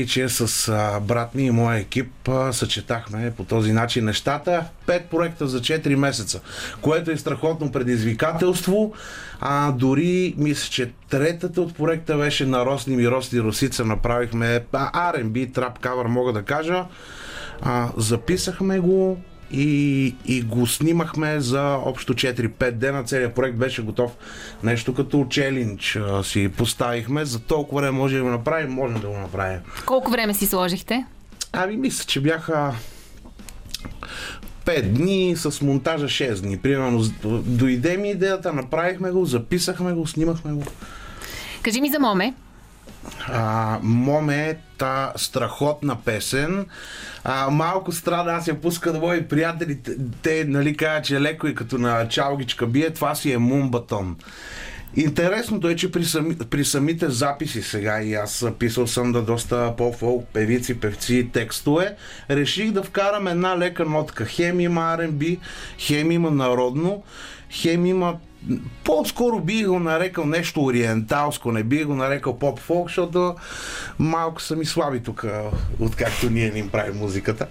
че с брат ми и моя екип съчетахме по този начин нещата. 5 проекта за 4 месеца, което е страхотно предизвикателство. Дори мисля, че третата от проекта беше на Росни Миросни Росица. Направихме R&B, Trap Cover, мога да кажа. Записахме го и го снимахме за общо 4-5 дена. Целият проект беше готов. Нещо като челлендж си поставихме. За толкова време може да го направим, можем да го направим. Колко време си сложихте? Мисля, че бяха 5 дни, с монтажа 6 дни. Примерно дойде ми идеята, направихме го, записахме го, снимахме го. Кажи ми за Моме. Моме, страхотна песен. Малко страда, аз я пуска да мои приятели. Те, кажа, че леко и като на чалгичка бие, това си е Мумбатон. Интересното е, че при самите записи сега, и аз писал съм да доста по-фолк певици, певци, текстове, реших да вкарам една лека нотка. Хем има R&B, хем има народно, хем има по-скоро бих го нарекал нещо ориенталско, не бих го нарекал поп-фолк, защото малко са ми слаби тук, откакто ние не им правим музиката.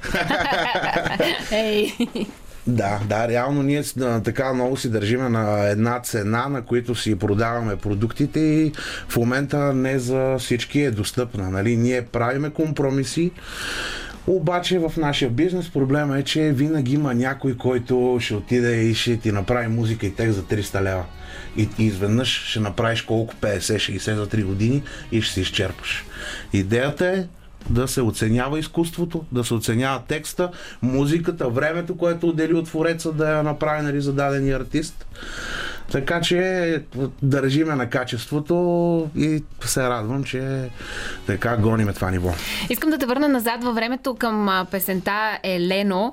Да, реално ние така много си държиме на една цена, на която си продаваме продуктите и в момента не за всички е достъпна. Ние правиме компромиси, обаче в нашия бизнес проблема е, че винаги има някой, който ще отиде и ще ти направи музика и текст за 300 лева. И изведнъж ще направиш колко 50-60 за 3 години и ще се изчерпаш. Идеята е да се оценява изкуството, да се оценява текста, музиката, времето, което отдели от твореца да я направи за дадения артист. Така че държиме на качеството и се радвам, че така гониме това ниво. Искам да те върна назад във времето към песента Елено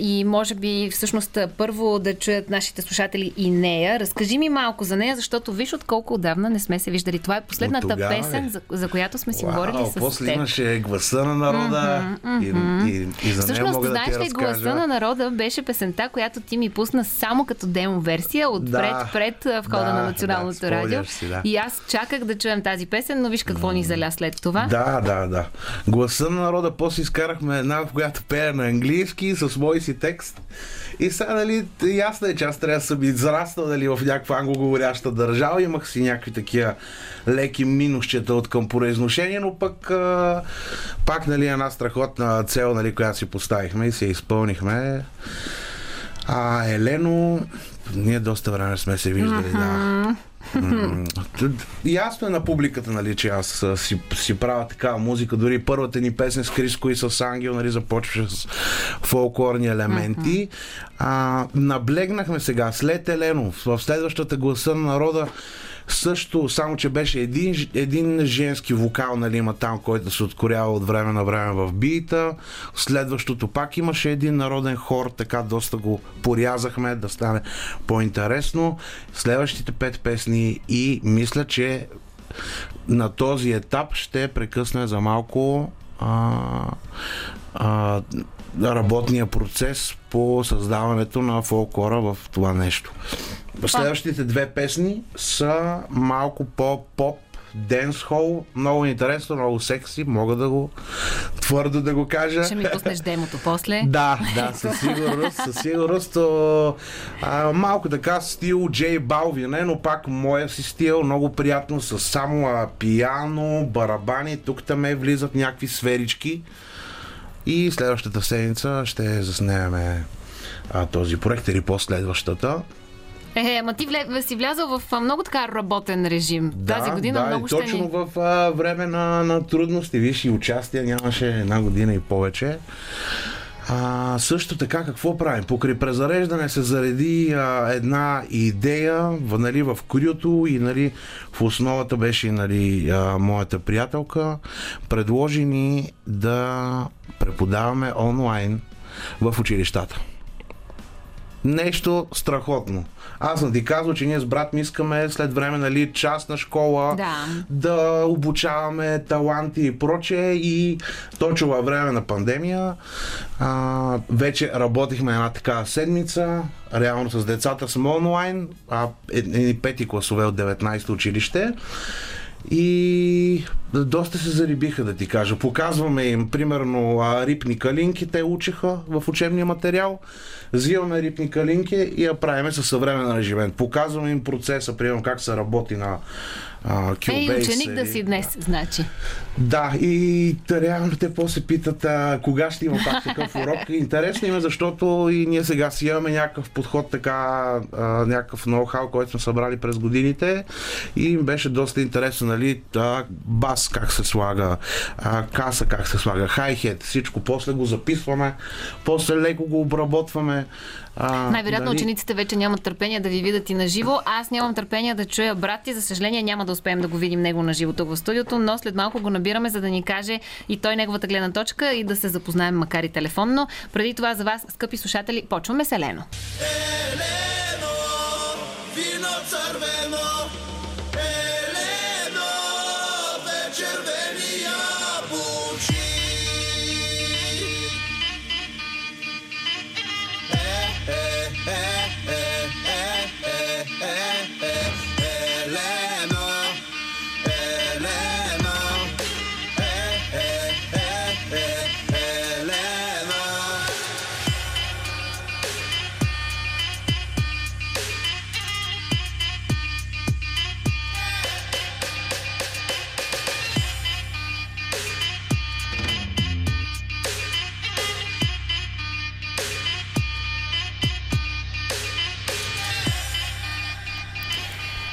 и може би всъщност първо да чуят нашите слушатели и нея. Разкажи ми малко за нея, защото виж от колко отдавна не сме се виждали. Това е последната песен, за която сме си говорили с теб. После имаше гласа на народа и за нея мога да ти разкажа. Всъщност, знаеш ли, гласа на народа беше песента, която ти ми пусна само като демо версия от пред входа на Националното радио. И аз чаках да чуем тази песен, но виж какво ни заля след това. Да. Гласа на народа, после изкарахме една, в която пея на английски с мой си текст. И сега, ясно е, че аз трябва да съм израснал в някаква англоговоряща държава. Имах си някакви такива леки минусчета от към произношение, но пък пак една страхотна цел, която си поставихме и се изпълнихме. Елено, ние доста време сме се виждали, Ясно е на публиката, нали, че аз си правя такава музика. Дори първата ни песен с Криско и с Ангел, нали, започваше с фолклорни елементи. Наблегнахме сега след Еленов, в следващата гласа на народа също, само че беше един женски вокал, нали, има там, който се откорява от време на време в бита. Следващото пак имаше един народен хор, така доста го порязахме да стане по-интересно. Следващите 5 песни и мисля, че на този етап ще прекъсне за малко работния процес по създаването на фолклора в това нещо. Следващите 2 песни са малко по-поп, денсхол, много интересно, много секси, мога да го твърдо да го кажа. Ще ми пуснеш демото после. Да, със сигурност. Малко така стил Джей Балвин, но пак моя си стил, много приятно, с само пиано, барабани, тук там влизат някакви сферички. И следващата седмица ще заснеме този проект или последващата. Ама ти си влязъл в много така работен режим. Тази година много ще ни... Да, точно в време на трудности. Виж, и участие нямаше 1 година и повече. Също така, какво правим? Покрай презареждане се зареди една идея, нали, в крюто и, нали, в основата беше, нали, моята приятелка. Предложи ни да преподаваме онлайн в училищата. Нещо страхотно. Аз съм ти казал, че ние с брат ми искаме след време, нали, частна школа да обучаваме таланти и прочее, и точно във време на пандемия вече работихме една такава седмица, реално с децата сме онлайн, 5-ти класове от 19-то училище. И доста се зарибиха, да ти кажа. Показваме им, примерно, рипни калинки, те учиха в учебния материал. Взимаме рипни калинки и я правиме със съвременен режимент. Показваме им процеса, примерно как се работи на Q-Base. Ей, ученик да си днес, значи. Да, и реално те после питат кога ще има пак такъв урок. Интересно им е, защото и ние сега си имаме някакъв подход, така, някакъв ноу-хау, който сме събрали през годините. И им беше доста интересно, нали, бас как се слага, каса как се слага, хай-хет, всичко. После го записваме, после леко го обработваме. Най-вероятно учениците вече нямат търпение да ви видят и на живо. Аз нямам търпение да чуя брат ти. За съжаление няма да успеем да го видим него на живо тук в студиото, но след малко го набираме, за да ни каже и той неговата гледна точка и да се запознаем, макар и телефонно. Преди това за вас, скъпи слушатели, почваме с Елено. Елено, вино цървено, Елено, вечервени ябучи.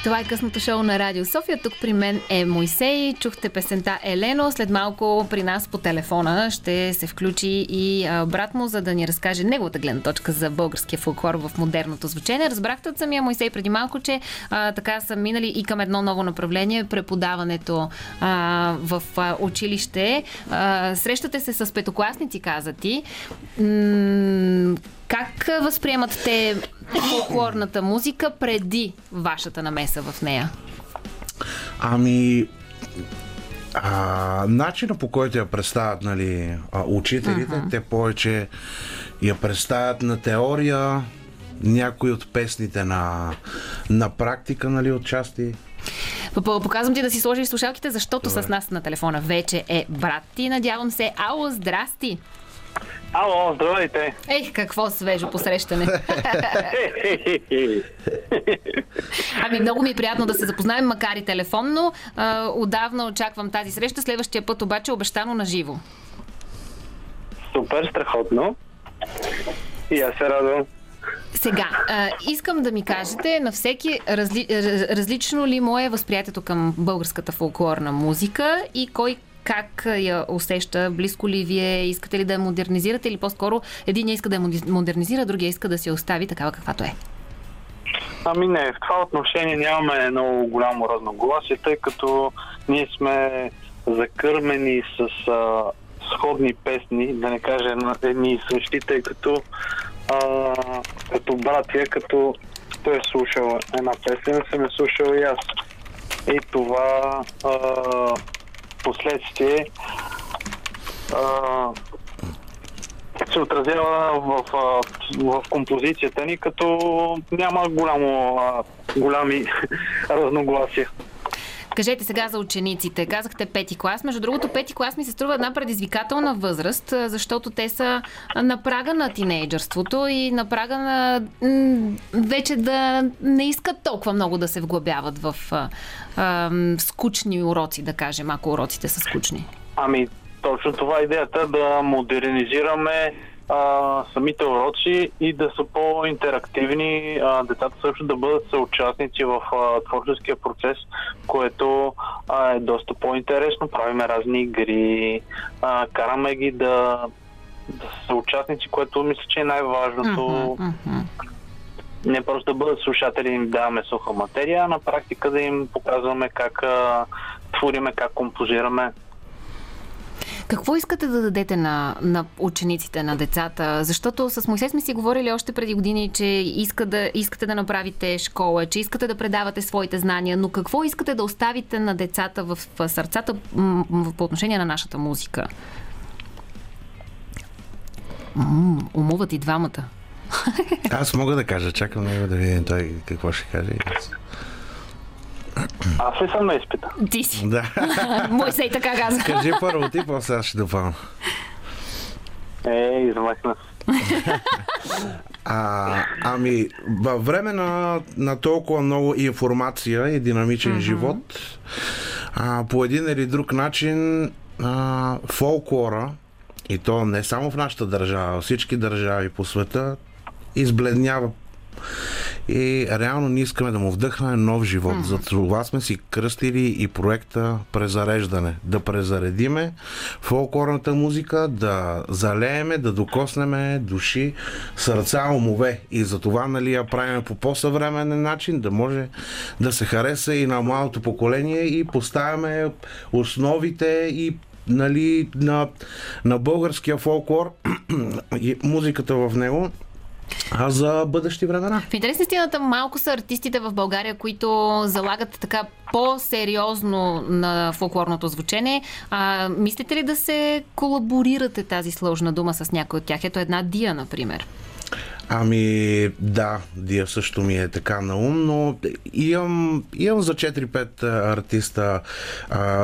Това е късното шоу на Радио София. Тук при мен е Мойсей. Чухте песента Елено. След малко при нас по телефона ще се включи и брат му, за да ни разкаже неговата гледна точка за българския фолклор в модерното звучение. Разбрахте от самия Мойсей преди малко, че така са минали и към едно ново направление, преподаването в училище. Срещате се с петокласници, каза ти. Как възприемат те фолклорната музика преди вашата намеса в нея? Начина, по който я представят, нали, учителите, те повече я представят на теория, някои от песните на практика, нали, отчасти. Показвам ти да си сложиш слушалките, защото добре. С нас на телефона вече е брат ти, надявам се. Ало, здрасти! Ало, здравейте! Ех, какво свежо посрещане! Много ми е приятно да се запознаем, макар и телефонно. Отдавна очаквам тази среща, следващия път обаче обещано на живо. Супер, страхотно! И аз се радвам. Сега, искам да ми кажете на всеки различно ли му е възприятието към българската фолклорна музика и кой как я усеща, близко ли вие, искате ли да я модернизирате или по-скоро един иска да я модернизира, другия иска да се остави такава каквато е? Ами не, в това отношение нямаме много голямо разногласие, тъй като ние сме закърмени с сходни песни, да не кажа едни и същи, тъй като като братия, като той е слушал една песен, съм е слушал и аз. И това последствие се отразява в композицията ни, като няма голями разногласия. Кажете сега за учениците. Казахте пети клас. Между другото, пети клас ми се струва една предизвикателна възраст, защото те са на прага на тинейджърството и на прага на вече да не искат толкова много да се вглъбяват в скучни уроци, да кажем, ако уроците са скучни. Ами, точно това е идеята, да модернизираме самите уроци и да са по-интерактивни, децата също да бъдат съучастници в творческия процес, което е доста по-интересно. Правиме разни игри, караме ги да са съучастници, което мисля, че е най-важното. Не просто да бъдат слушатели, им даваме суха материя, а на практика да им показваме как твориме, как композираме. Какво искате да дадете на учениците, на децата? Защото с Мойсей сме си говорили още преди години, че искате да направите школа, че искате да предавате своите знания, но какво искате да оставите на децата в сърцата по отношение на нашата музика? Умуват и двамата. Аз мога да кажа, чакам него да видим той какво ще каже. Аз ли съм на изпита? Ти си. Да. Мойсей така казва. Кажи първо ти, после аз ще допълна. Измахна. Ами, във време на толкова много информация и динамичен живот, по един или друг начин фолклора, и то не само в нашата държава, всички държави по света, избледнява. И реално ние искаме да му вдъхнем нов живот. Затова сме си кръстили и проекта Презареждане. Да презаредиме фолклорната музика, да залееме, да докоснеме души, сърца, умове. И затова я правим по по-съвременен начин, да може да се хареса и на младото поколение и поставяме основите и на българския фолклор и музиката в него. А за бъдещи времена. В интересна истината, малко са артистите в България, които залагат така по-сериозно на фолклорното звучение. Мислите ли да се колаборирате, тази сложна дума, с някой от тях? Ето една Дия, например. Ами да, Дия също ми е така на ум, но имам за 4-5 артиста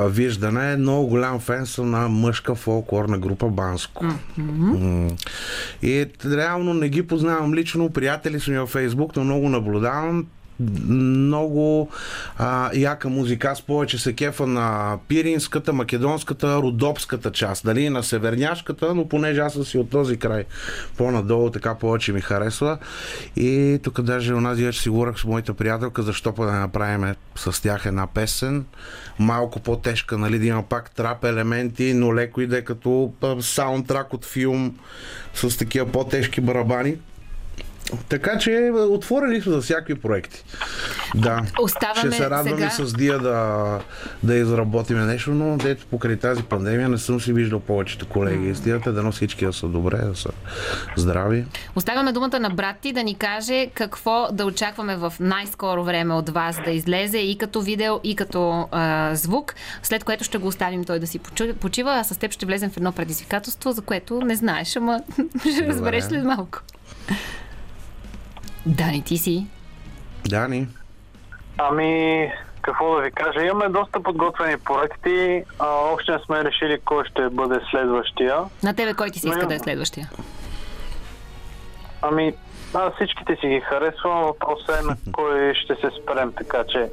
виждане. Много голям фен съм на мъжка фолклорна група Банско. И реално не ги познавам лично, приятели са ми във Фейсбук, но много наблюдавам. Много яка музика. Аз повече се кефа на пиринската, македонската, родопската част. Дали на северняшката, но понеже аз съм си от този край по-надолу, така повече ми харесва. И тук даже онази вече си говорих с моята приятелка, защо па да направим с тях една песен. Малко по-тежка, да има пак трап елементи, но леко и да е като саундтрак от филм с такива по-тежки барабани. Така че отворени сме за всякакви проекти. Да. Оставаме, ще се радваме сега с Дия да изработиме нещо, но дето покрай тази пандемия не съм си виждал повечето колеги. Истината, дано всички да са добре, да са здрави. Оставяме думата на брат ти да ни каже какво да очакваме в най-скоро време от вас да излезе и като видео, и като звук, след което ще го оставим той да си почива, а с теб ще влезем в едно предизвикателство, за което не знаеш, ама ще разбереш след малко. Дани, ти си. Дани. Ами, какво да ви кажа? Имаме доста подготвени проекти. Още не сме решили кой ще бъде следващия. На тебе кой ти си иска да е следващия? Ами, аз всичките си ги харесвам. Въпросът е на кой ще се спрем, така че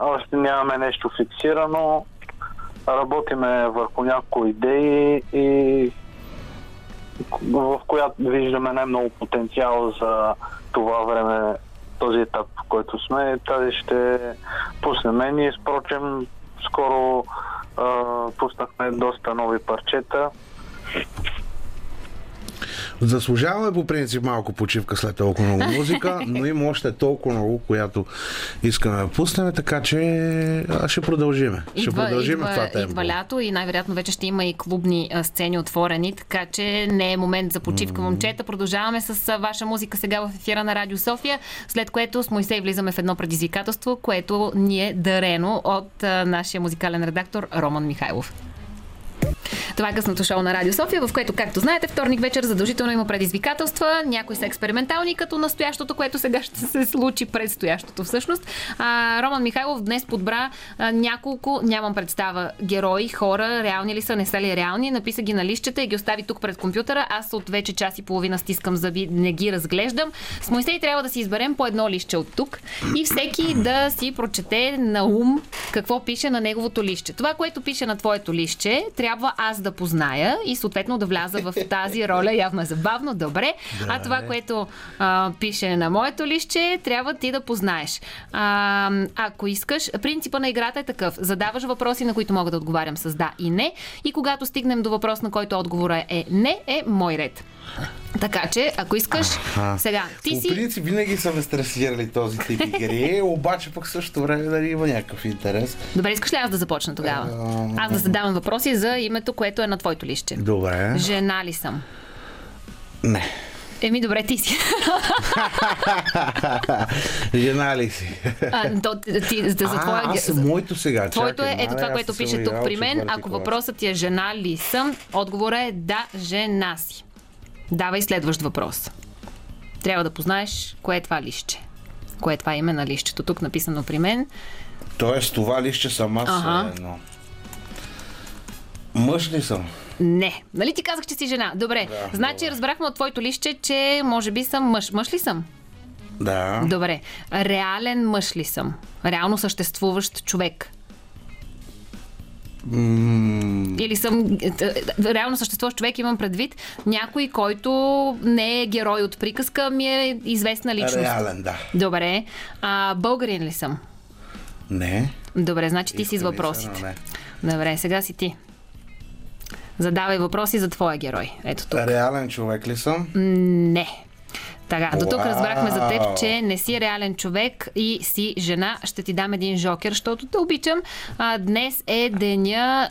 още нямаме нещо фиксирано. Работиме върху някои идеи и в която виждаме най-много потенциал за това време, този етап, в който сме. Тази ще пуснем. Ние, впрочем, скоро пуснахме доста нови парчета. Заслужаваме по принцип малко почивка след толкова много музика, но има още толкова много, която искаме да пуснем, така че ще продължиме. Ще продължим това темпо. Идва лято и най-вероятно вече ще има и клубни сцени отворени, така че не е момент за почивка, момчета. Продължаваме с ваша музика сега в ефира на Радио София, след което с Моисей влизаме в едно предизвикателство, което ни е дарено от нашия музикален редактор Роман Михайлов. Това е късното шоу на Радио София, в което, както знаете, вторник вечер задължително има предизвикателства. Някои са експериментални, като настоящото, което сега ще се случи, предстоящото всъщност. Роман Михайлов днес подбра няколко, нямам представа, герои, хора, реални ли са, не са ли реални. Написа ги на листчета и ги остави тук пред компютъра. Аз от вече час и половина стискам зъби, не ги разглеждам. С Моисей трябва да си изберем по едно листче от тук и всеки да си прочете на ум какво пише на неговото листче. Това, което пише на твоето листче, трябва аз да позная и съответно да вляза в тази роля. Явно е забавно, добре. Да, а това, което пише на моето листче, трябва ти да познаеш. Ако искаш, принципа на играта е такъв. Задаваш въпроси, на които мога да отговарям с да и не. И когато стигнем до въпрос, на който отговора е не, е мой ред. Така че, ако искаш, сега ти си... По принцип винаги са ме стресирали този тип игри, обаче пък също време дали има някакъв интерес. Добре, искаш ли аз да започна тогава? Аз да задавам въпроси за името, което е на твоето листче. Добре. Жена ли съм? Не. Еми, добре, ти си. Жена ли си? Аз моето сега. Твоето е ето това, което пише тук при мен. Ако въпросът ти е жена ли съм, отговорът е да, жена си. Давай следващ въпрос. Трябва да познаеш кое е това листче. Кое е това име на листчето. Тук написано при мен. Тоест това листче съм аз. Едно. Мъж ли съм? Не. Нали ти казах, че си жена? Добре. Да, значи разбрахме от твоето листче, че може би съм мъж. Мъж ли съм? Да. Добре. Реален мъж ли съм? Реално съществуващ човек? Или съм реално съществуващ човек, имам предвид някой, който не е герой от приказка, ми е известна личност. Реален, да. Добре. Българин ли съм? Не. Добре, значи ти си с въпросите. Добре, сега си ти. Задавай въпроси за твоя герой. Ето тук. Реален човек ли съм? Не. Така, до тук разбрахме за теб, че не си реален човек и си жена. Ще ти дам един жокер, защото те обичам. Днес е деня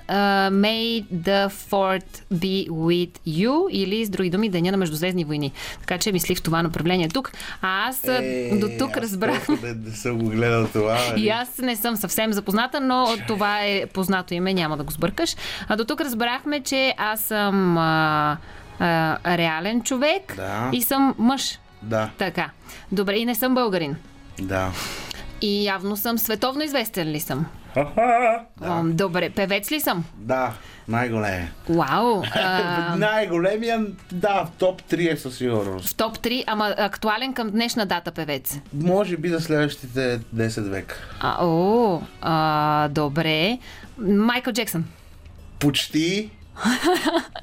May the Fourth be with you, или с други думи, деня на Междузвездни войни. Така че мислих в това направление тук. А аз до тук разбрах... Не съм го гледал това. И аз не съм съвсем запозната, но това е познато име, няма да го сбъркаш. До тук разбрахме, че аз съм реален човек, да, и съм мъж. Да. Така. Добре, и не съм българин. Да. И явно съм световно известен ли съм? Да. Добре, певец ли съм? Да, най-големия. Вау! Най-големия, да, в топ 3 е със сигурност. В топ 3, ама актуален към днешна дата певец? Може би за следващите 10 века. Добре. Майкъл Джексън? Почти.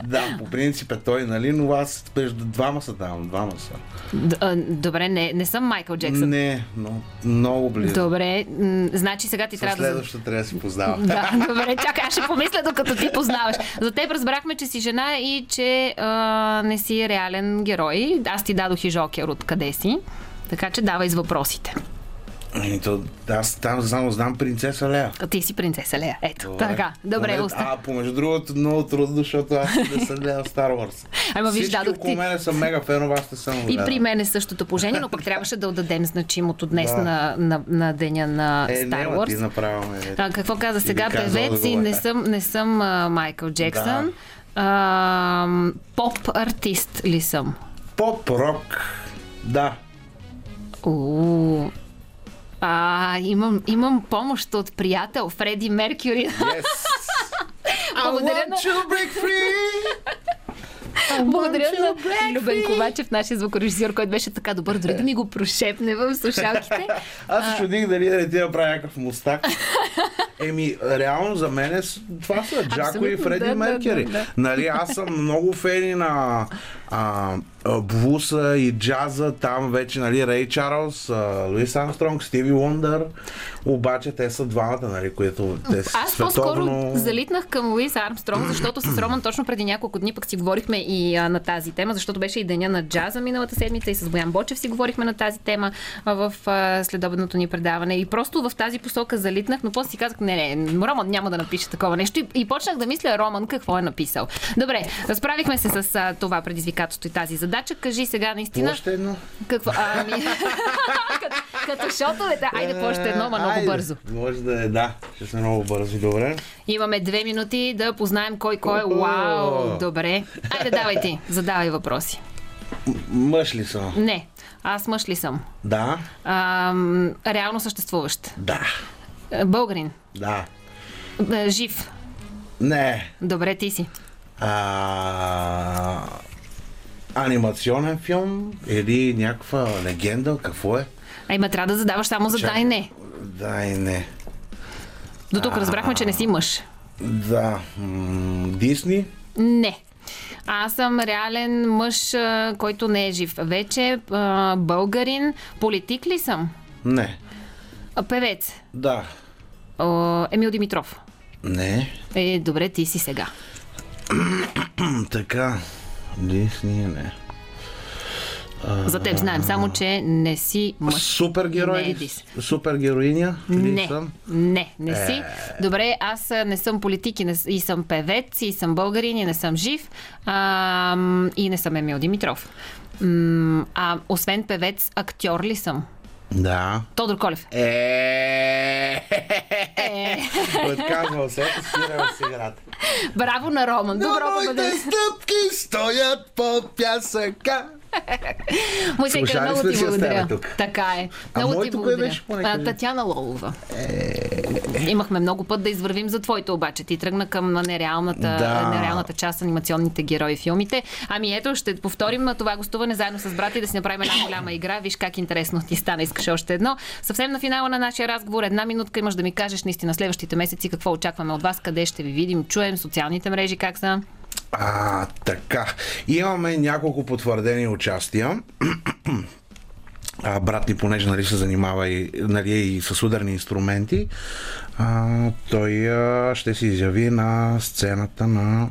Да, по принцип е той, нали, но аз между двама са. Добре, не съм Майкъл Джексън. Не, но много близо. Добре, значи сега ти трябва да... Следващото трябва да си познавам. Да, добре, чакай, аз ще помисля, докато ти познаваш. За теб разбрахме, че си жена и че не си реален герой. Аз ти дадох и жокер откъде си, така че давай с въпросите. Аз там знам принцеса Лея. Ти си принцеса Лея. Ето. Добре. Така. Добре, помежду другото, много трудно, защото аз не съм гледал Star Wars. Всички около мене съм мега фенове, аз не съм гледал. И при мен е същото положение, но пък трябваше да отдадем значимото днес на деня на Star Wars. Ти направяме. Какво каза сега? Певец и не съм Майкъл Джексън. Да. Поп-артист ли съм? Поп-рок. Да. Имам помощ от приятел Фреди Меркюри. Yes. Благодаря на... Благодаря на Любен Ковачев, нашия звукорежисьор, който беше така добър, дори да ми го прошепне в слушалките. Аз се чудих дали да не ти направя някакъв мустак. Еми, реално за мен това са Джако и Фреди Меркери. Да. Нали, аз съм много фени на блуса и джаза, там вече, нали, Рей Чарлз, Луис Армстронг, Стиви Уондър, обаче те са двамата, нали, които те са световно... Аз по-скоро залитнах към Луис Армстронг, защото с Роман точно преди няколко дни пък си говорихме и на тази тема, защото беше и деня на джаза миналата седмица и с Боян Бочев си говорихме на тази тема в следобедното ни предаване и просто в тази посока залитнах, но после си казах, не, Роман няма да напише такова нещо и почнах да мисля Роман какво е написал. Добре, разправихме се с това предизвикателство и тази задача. Кажи сега наистина... Още едно. Какво? Като шотовете. Айде, още едно, ма много бързо. Може да е, да. Ще сме много бързо. Добре. Имаме 2 минути да познаем кой е. Уау! Добре. Айде, давай ти. Задавай въпроси. Мъж ли съм? Не. Аз мъж ли съм? Да. Реално съществуващ? Да. Българин? Да. Жив? Не. Добре, ти си. Анимационен филм или някаква легенда, какво е? Ма трябва да задаваш само за да и не. Да и не. До тук разбрахме, че не си мъж. Да. Дисни? Не. Аз съм реален мъж, който не е жив вече. Българин. Политик ли съм? Не. Певец? Да. Емил Димитров? Не. Добре, ти си сега. Така. Дисни, не. За теб знаем, само че не си мъж. Супергерой? Супергероиня? Не, не си. Добре, аз не съм политик и съм певец, и съм българин, и не съм жив, и не съм Емил Димитров. Освен певец, актьор ли съм? Да. Тодор Колев. Отказвам се, спирам с играта. Браво на Роман. Добро победа. Моите стъпки стоят по пясъка. Мойсейка, много ти благодаря. Така е. Много ти благодаря. Татяна Лолова. Имахме много път да извървим за твоите, обаче ти тръгна към нереалната част, анимационните герои, филмите. Ами ето, ще повторим на това гостуване заедно с брата и да си направим една голяма игра. Виж как интересно ти стана. Искаш още едно. Съвсем на финала на нашия разговор, 1 минутка имаш да ми кажеш наистина следващите месеци какво очакваме от вас, къде ще ви видим, чуем, социалните мрежи как са. Така. Имаме няколко потвърдени участия. Брат ни, понеже, нали, се занимава и, нали, и с ударни инструменти, той ще се изяви на сцената на...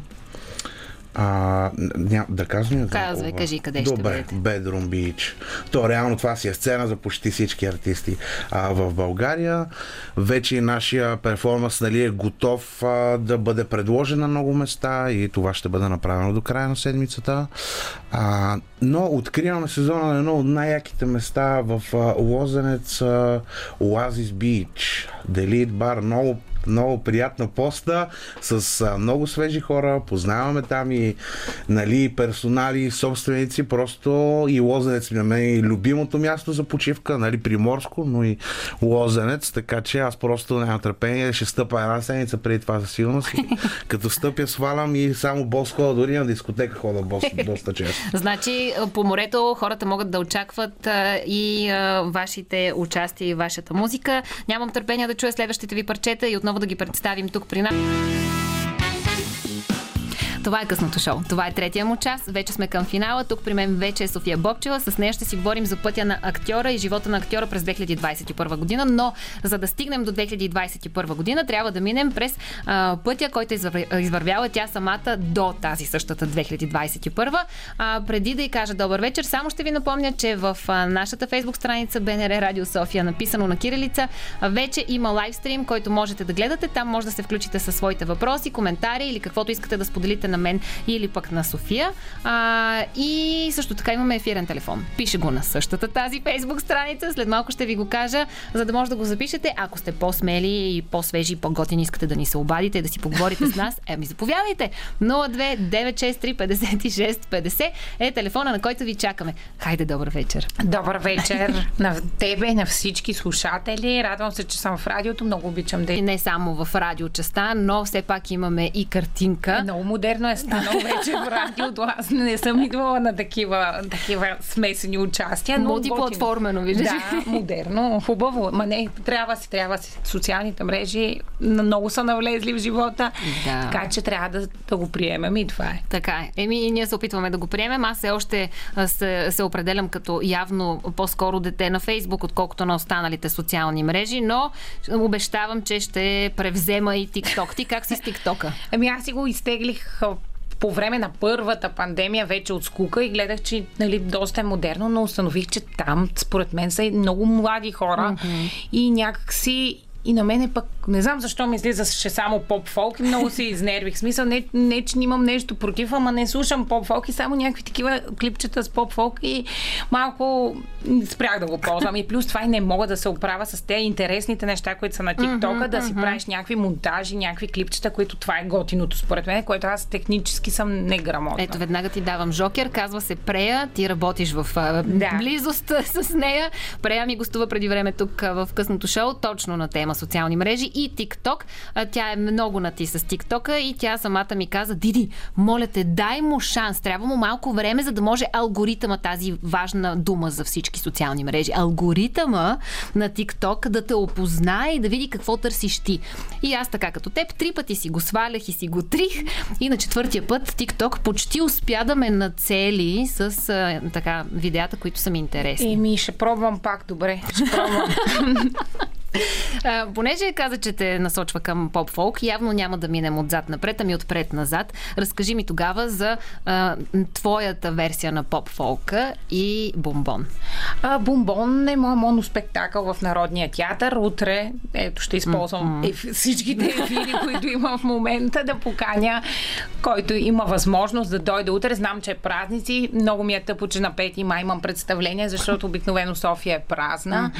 да казвам. Казвай, кажи къде ще бъдете. Bedroom Beach. То реално това си е сцена за почти всички артисти в България. Вече нашия перформанс, нали, е готов да бъде предложен на много места и това ще бъде направено до края на седмицата. Но откриваме сезона на едно от най-яките места в Лозенец, Oasis Beach, Delete Bar, много приятна поста, с много свежи хора, познаваме там и, нали, персонали, собственици, просто и Лозенец на мен е любимото място за почивка, нали, приморско, но и Лозенец, така че аз просто нямам търпение, ще стъпа една седмица преди това със сигурност, като стъпя свалям и само бос хода, дори на дискотека хода бос, доста често. Значи по морето хората могат да очакват и вашите участия и вашата музика. Нямам търпение да чуя следващите ви парчета и отново да ги представим тук при нас. Това е късното шоу. Това е 3-я му час. Вече сме към финала. Тук при мен вече е София Бобчева. С нея ще си говорим за пътя на актьора и живота на актьора през 2021 година. Но за да стигнем до 2021 година, трябва да минем през пътя, който извървяла тя самата до тази същата 2021. Преди да й кажа добър вечер, само ще ви напомня, че в нашата фейсбук страница БНР Радио София, написано на кирилица, вече има лайвстрим, който можете да гледате. Там може да се включите със своите въпроси, коментари или каквото искате да споделите на мен или пък на София. И също така имаме ефирен телефон. Пише го на същата тази фейсбук страница. След малко ще ви го кажа, за да може да го запишете. Ако сте по-смели и по-свежи и по-готини, искате да ни се обадите и да си поговорите с нас, ми заповядайте. 029635650 е телефона, на който ви чакаме. Хайде, добър вечер. Добър вечер на тебе, на всички слушатели. Радвам се, че съм в радиото. Много обичам да... И не само в радиочаста, но все пак имаме и картинка. Много модерна верно е станал вече в радиото. Аз не съм идвала на такива смесени участия. Мултиплатформено, виждаш. Да, модерно, хубаво. Ма не, трябва си. Социалните мрежи много са навлезли в живота, да. Така че трябва да го приемем и това е. Така е. Еми, ние се опитваме да го приемем. Аз все още се определям като явно по-скоро дете на Фейсбук, отколкото на останалите социални мрежи, но обещавам, че ще превзема и TikTok. Ти как си с TikTok-а? Ами аз си го изтеглих по време на първата пандемия вече от скука и гледах, че доста е модерно, но установих, че там според мен са много млади хора и някакси и на мене пък, не знам защо ми излизаше само поп-фолк и много се изнервих. В смисъл, не че нямам нещо против, ама не слушам поп-фолк и само някакви такива клипчета с поп-фолк и малко спрях да го ползвам. И плюс това и не мога да се оправя с те интересните неща, които са на TikTok-а, да си правиш някакви монтажи, някакви клипчета, които това е готиното според мен, което аз технически съм неграмотна. Ето, веднага ти давам жокер, казва се Прея, ти работиш в близост с нея. Прея ми гостува преди време тук в късното шоу, точно на тема социални мрежи и TikTok. Тя е много нати с TikTok-а и тя самата ми каза: Диди, моля те, дай му шанс. Трябва му малко време, за да може алгоритъма, тази важна дума за всички социални мрежи, алгоритъма на TikTok да те опознае и да види какво търсиш ти. И аз така като теб 3 пъти си го свалях и си го трих и на 4-тия път TikTok почти успя да ме нацели с така видеята, които са ми интересни. Еми, ще пробвам пак, добре. Ще пробвам. Понеже каза, че те насочва към поп-фолк, явно няма да минем отзад напред, ами отпред назад. Разкажи ми тогава за твоята версия на поп-фолка и Бомбон. Бомбон е моят моноспектакъл в Народния театър. Утре, ето, ще използвам всичките ефири, които имам в момента, да поканя който има възможност да дойде утре. Знам, че е празници. Много ми е тъпо, че на 5 май имам представление, защото обикновено София е празна.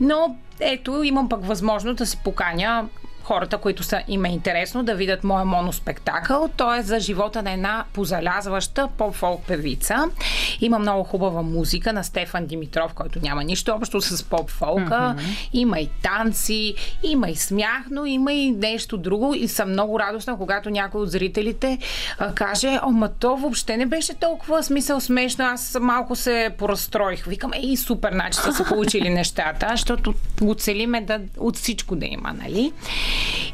Но ето, имам пък възможност да се поканя хората, които са им е интересно, да видят моя моноспектакъл. Той е за живота на една позалязваща поп-фолк певица. Има много хубава музика на Стефан Димитров, който няма нищо общо с поп-фолка. Има и танци, има и смях, но има и нещо друго. И съм много радостна, когато някой от зрителите каже: "О, ма то въобще не беше толкова смисъл смешно." Аз малко се поразстроих. Викам: "Ей, супер, начин са се получили нещата", защото го целиме да от всичко да има, нали?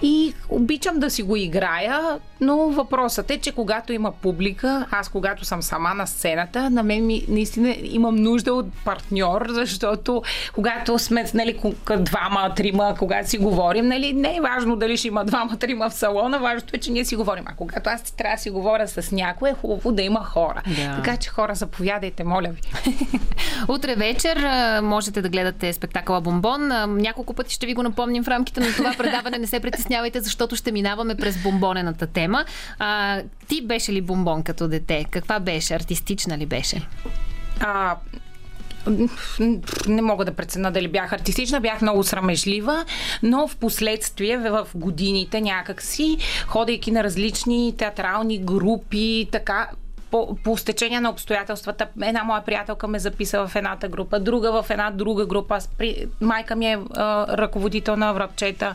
И обичам да си го играя, но въпросът е, че когато има публика, аз когато съм сама на сцената, на мен наистина имам нужда от партньор, защото когато сме, нали, 2-3, когато си говорим, нали, не е важно дали ще има 2-3 в салона, важното е, че ние си говорим. А когато аз трябва да си говоря с някой, е хубаво да има хора. Yeah. Така че, хора, заповядайте, моля ви. Утре вечер можете да гледате спектакъла Бомбон. Няколко пъти ще ви го напомним в рамките на това предаване. Не се притеснявайте, защото ще минаваме през бомбонената тема. Ти беше ли бомбон като дете? Каква беше? Артистична ли беше? Не мога да преценя дали бях артистична, бях много срамежлива, но в последствие, в годините някакси, ходейки на различни театрални групи, така, по стечение на обстоятелствата, една моя приятелка ме записа в едната група, друга в една друга група. Майка ми е ръководител на Врабчета,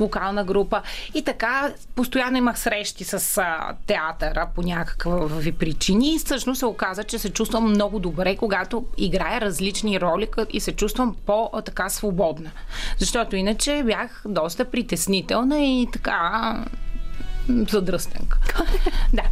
вокална група. И така, постоянно имах срещи с театъра по някакви причини. И всъщност се оказа, че се чувствам много добре, когато играя различни роли и се чувствам по-така свободна. Защото иначе бях доста притеснителна и така задръстенка. Да.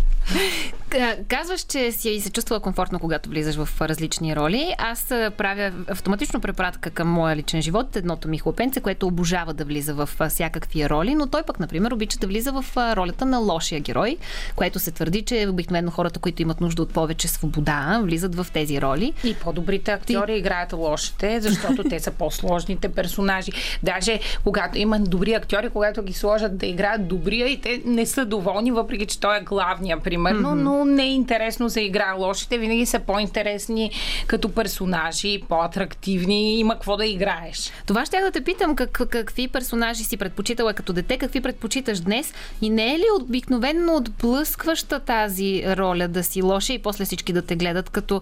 Казваш, че си се чувствала комфортно, когато влизаш в различни роли. Аз правя автоматично препратка към моя личен живот. Едното ми хлопенце, което обожава да влиза в всякакви роли, но той пък, например, обича да влиза в ролята на лошия герой, което се твърди, че обикновено хората, които имат нужда от повече свобода, влизат в тези роли. И по-добрите актьори играят лошите, защото те са по-сложните персонажи. Даже когато има добри актьори, когато ги сложат да играят добрия, и те не са доволни, въпреки че той е главния, примерно, но му не е интересно за игра. Лошите винаги са по-интересни като персонажи, по-атрактивни, има какво да играеш. Това ще я да те питам, какви персонажи си предпочитала като дете, какви предпочиташ днес и не е ли обикновенно отблъскваща тази роля да си лоша и после всички да те гледат, като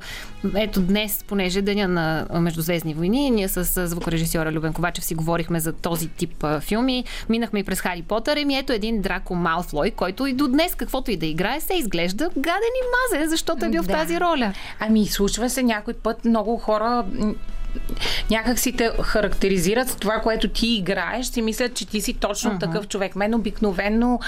ето днес, понеже деня на Междузвездни войни, ние с звукорежисьора Любен Ковачев си говорихме за този тип филми, минахме и през Хари Потър, и ето един Драко Малфой, който и до днес, каквото и да играе, се изглежда гаден и мазен, защото е бил в тази роля. Ами, случва се някой път, много хора някак си те характеризират с това, което ти играеш, си мислят, че ти си точно такъв човек. Мен обикновено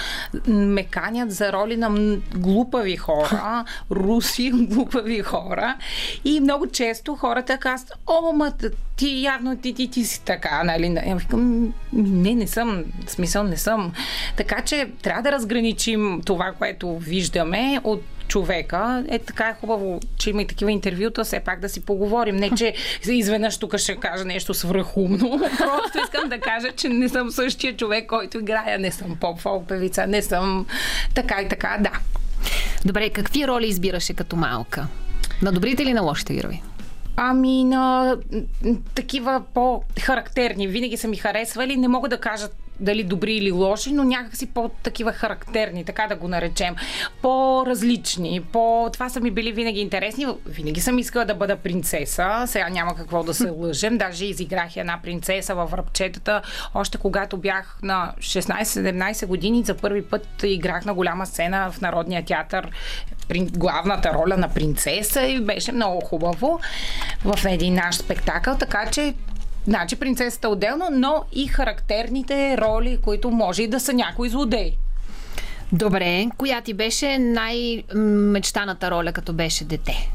ме канят за роли на глупави хора, руси глупави хора, и много често хората казват: "О, ма ти явно ти си така", нали? Я викам: не съм, в смисъл не съм. Така че трябва да разграничим това, което виждаме от човека. Е, така е хубаво, че има и такива интервюта, все пак да си поговорим. Не, че изведнъж тук ще кажа нещо свръхумно. Просто искам да кажа, че не съм същия човек, който играя. Не съм поп-фолк певица, не съм така и така, да. Добре, какви роли избираше като малка? На добрите или на лошите герои? Ами на такива по-характерни. Винаги са ми харесвали. Не мога да кажа дали добри или лоши, но някакси по-такива характерни, така да го наречем. По-различни. Това са ми били винаги интересни. Винаги съм искала да бъда принцеса. Сега няма какво да се лъжем. Даже изиграх една принцеса във Връбчетата. Още когато бях на 16-17 години, за първи път играх на голяма сцена в Народния театър главната роля на принцеса и беше много хубаво в един наш спектакъл, така че значи принцесата отделно, но и характерните роли, които може и да са някои злодей. Добре, коя ти беше най-мечтаната роля, като беше дете?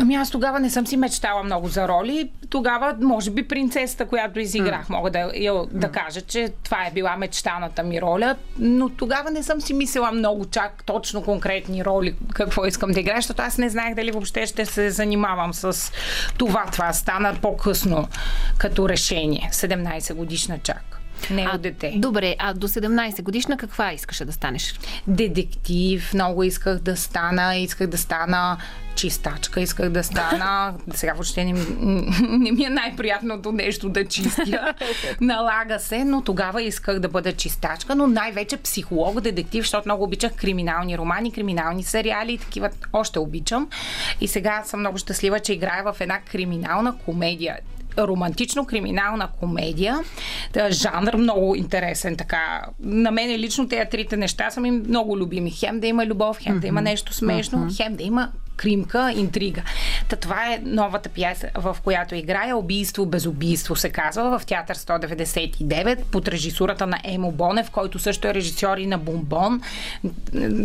Ами аз тогава не съм си мечтала много за роли. Тогава, може би, принцесата, която изиграх, мога да кажа, че това е била мечтаната ми роля, но тогава не съм си мислила много чак точно конкретни роли, какво искам да играя, защото аз не знаех дали въобще ще се занимавам с това. Това стана по-късно като решение. 17 годишна чак. Не от дете. Добре, а до 17 годишна каква искаше да станеш? Детектив, много исках да стана, чистачка, исках да стана. Сега въобще не ми е най-приятното нещо да чистя. Налага се, но тогава исках да бъда чистачка, но най-вече психолог, детектив, защото много обичах криминални романи, криминални сериали и такива още обичам. И сега съм много щастлива, че играя в една криминална комедия. Романтично-криминална комедия. Жанр много интересен. Така. На мен лично тези трите неща са ми много любими. Хем да има любов, хем да има нещо смешно, хем да има кримка, интрига. Това е новата пиеса, в която играя. "Убийство без убийство" се казва, в Театър 199 под режисурата на Емо Бонев, който също е режисьор и на Бомбон.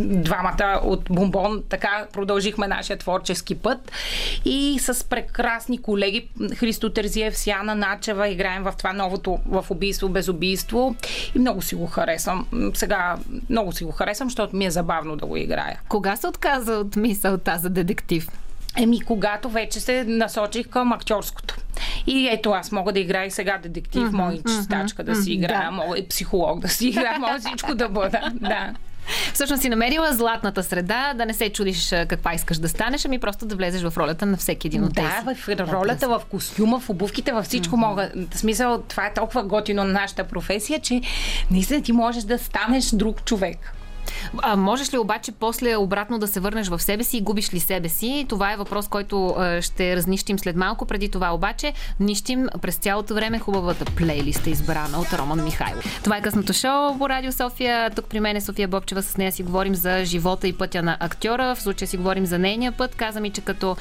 Двамата от Бомбон така продължихме нашия творчески път и с прекрасни колеги Христо Терзиев, Сиана Начева играем в това новото, в "Убийство без убийство", и много си го харесвам. Сега много си го харесвам, защото ми е забавно да го играя. Кога се отказа от мисълта за детектив? Еми, когато вече се насочих към актьорското. И ето, аз мога да играя и сега детектив, мога и чистачка да си играя, мога и психолог да си играя, мога всичко да бъда. Да. Всъщност си намерила златната среда, да не се чудиш каква искаш да станеш, ами просто да влезеш в ролята на всеки един от тези. Да, в ролята, в костюма, в обувките, във всичко мога. В смисъл, това е толкова готино на нашата професия, че наистина ти можеш да станеш друг човек. А можеш ли обаче после обратно да се върнеш в себе си и губиш ли себе си? Това е въпрос, който ще разнищим след малко. Преди това обаче нищим през цялото време хубавата плейлиста, избрана от Роман Михайлов. Това е късното шоу по Радио София. Тук при мен е София Бобчева. С нея си говорим за живота и пътя на актьора. В случая си говорим за нейния път. Каза ми, че като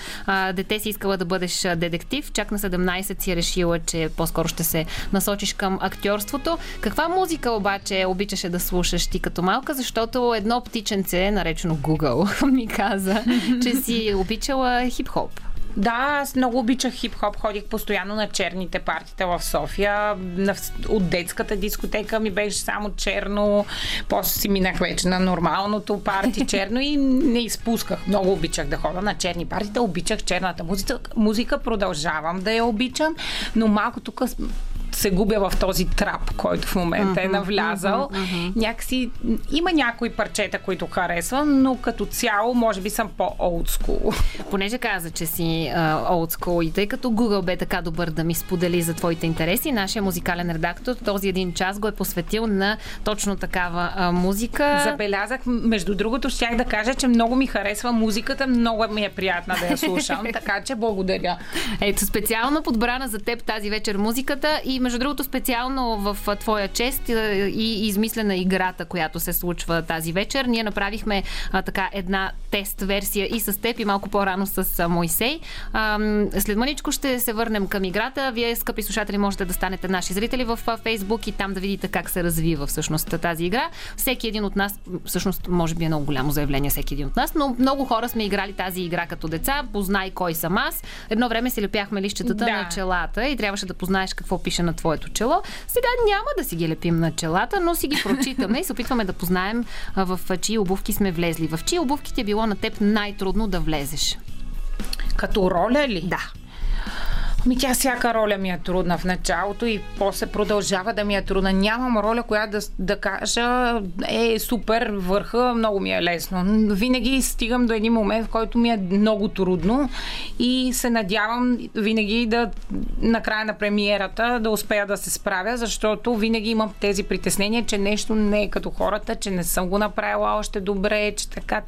дете си искала да бъдеш детектив. Чак на 17 си решила, че по-скоро ще се насочиш към актьорството. Каква музика обаче обичаше да слушаш ти като малка? Защото едно птиченце, наречено Google, ми каза, че си обичала хип-хоп. Да, аз много обичах хип-хоп, ходих постоянно на черните партита в София. От детската дискотека ми беше само черно, после си минах вече на нормалното парти черно и не изпусках. Много обичах да ходя на черни партита, обичах черната музика, продължавам да я обичам, но малко тук се губя в този трап, който в момента е навлязал. Някакси има някои парчета, които харесвам, но като цяло може би съм по-олдскул. Понеже каза, че си олдскул, и тъй като Google бе така добър да ми сподели за твоите интереси, нашия музикален редактор този един час го е посветил на точно такава музика. Забелязах, между другото, щях да кажа, че много ми харесва музиката, много ми е приятна да я слушам, така че благодаря. Ето, специално подбрана за теб тази вечер музиката и между другото специално в твоя чест и измислена играта, която се случва тази вечер. Ние направихме така една тест версия и с теб, и малко по-рано с Мойсей. След мъничко ще се върнем към играта. Вие, скъпи слушатели, можете да станете наши зрители в Фейсбук и там да видите как се развива всъщност тази игра. Всеки един от нас, всъщност може би е много голямо заявление всеки един от нас, но много хора сме играли тази игра като деца. Познай кой съм аз. Едно време си лепяхме листчетата на челата и трябваше да познаеш какво пише на твоето чело. Сега няма да си ги лепим на челата, но си ги прочитаме и се опитваме да познаем в чии обувки сме влезли. В чии обувки ти е било на теб най-трудно да влезеш? Като роля ли? Да. Тя всяка роля ми е трудна в началото и после продължава да ми е трудна. Нямам роля, която да кажа е супер върха, много ми е лесно. Винаги стигам до един момент, в който ми е много трудно и се надявам винаги да накрая на премиерата да успея да се справя, защото винаги имам тези притеснения, че нещо не е като хората, че не съм го направила още добре, че така.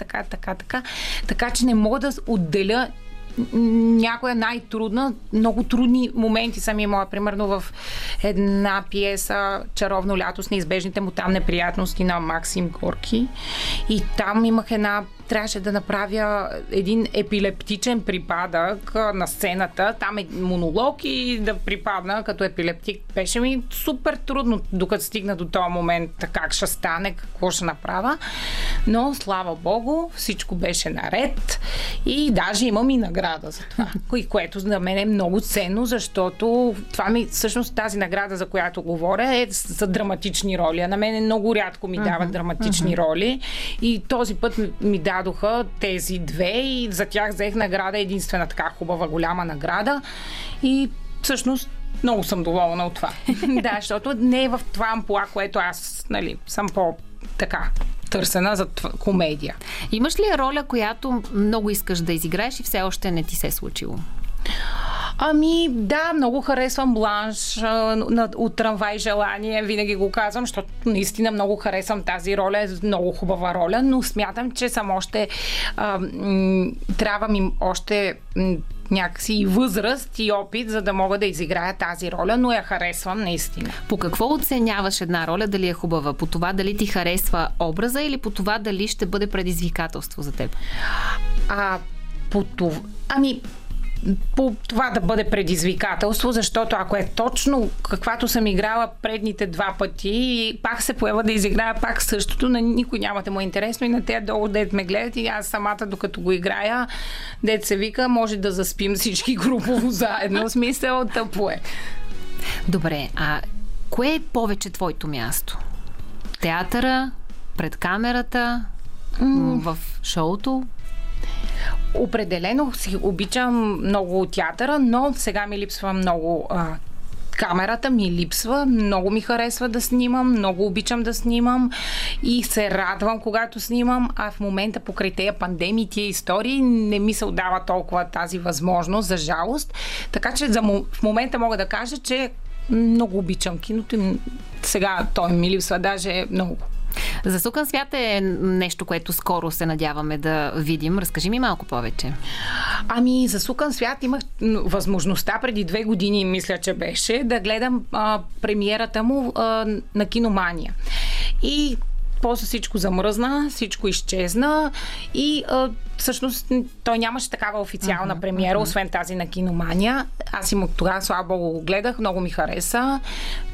Така че не мога да отделя някоя най-трудна, много трудни моменти съм имала. Примерно в една пиеса "Чаровно лято" с неизбежните му там неприятности на Максим Горки. И там имах трябваше да направя един епилептичен припадък на сцената. Там е монолог и да припадна като епилептик. Беше ми супер трудно, докато стигна до този момент, как ще стане, какво ще направя. Но, слава богу, всичко беше наред и даже имам и награда за това. Което за мен е много ценно, защото това ми, всъщност тази награда, за която говоря, е за драматични роли. А на мен много рядко ми дават драматични роли и този път ми дадоха тези две и за тях взех награда, единствена така хубава голяма награда и всъщност много съм доволна от това. Да, защото не е в това амплуа, което аз, съм по-така търсена за комедия. Имаш ли роля, която много искаш да изиграеш и все още не ти се е случило? Да, много харесвам Бланш от "Трамвай желание", винаги го казвам, защото наистина много харесвам тази роля, е много хубава роля, но смятам, че съм още трябва ми още някакси и възраст и опит, за да мога да изиграя тази роля, но я харесвам наистина. По какво оценяваш една роля, дали е хубава? По това дали ти харесва образа или по това дали ще бъде предизвикателство за теб? По това да бъде предизвикателство, защото ако е точно каквато съм играла предните два пъти и пак се поява да изиграя пак същото, на никой няма да му е интересно и на те долу дет ме гледат и аз самата докато го играя, дет се вика, може да заспим всички групово заедно, смисъл, тъпо е. Добре, а кое е повече твоето място? Театъра, пред камерата, в шоуто? Определено си обичам много театъра, но сега ми липсва много камерата ми липсва, много ми харесва да снимам, много обичам да снимам и се радвам, когато снимам, а в момента покрай тези пандемии, тия истории не ми се отдава толкова тази възможност, за жалост. Така че в момента мога да кажа, че много обичам киното и сега той ми липсва даже много. "Засукан свят" е нещо, което скоро се надяваме да видим. Разкажи ми малко повече. "Засукан свят" имах възможността преди 2 години, мисля, че беше, да гледам премиерата му на Киномания. И после всичко замръзна, всичко изчезна и всъщност той нямаше такава официална премиера, освен тази на Киномания. Аз им от тогава, слава богу, го гледах, много ми хареса.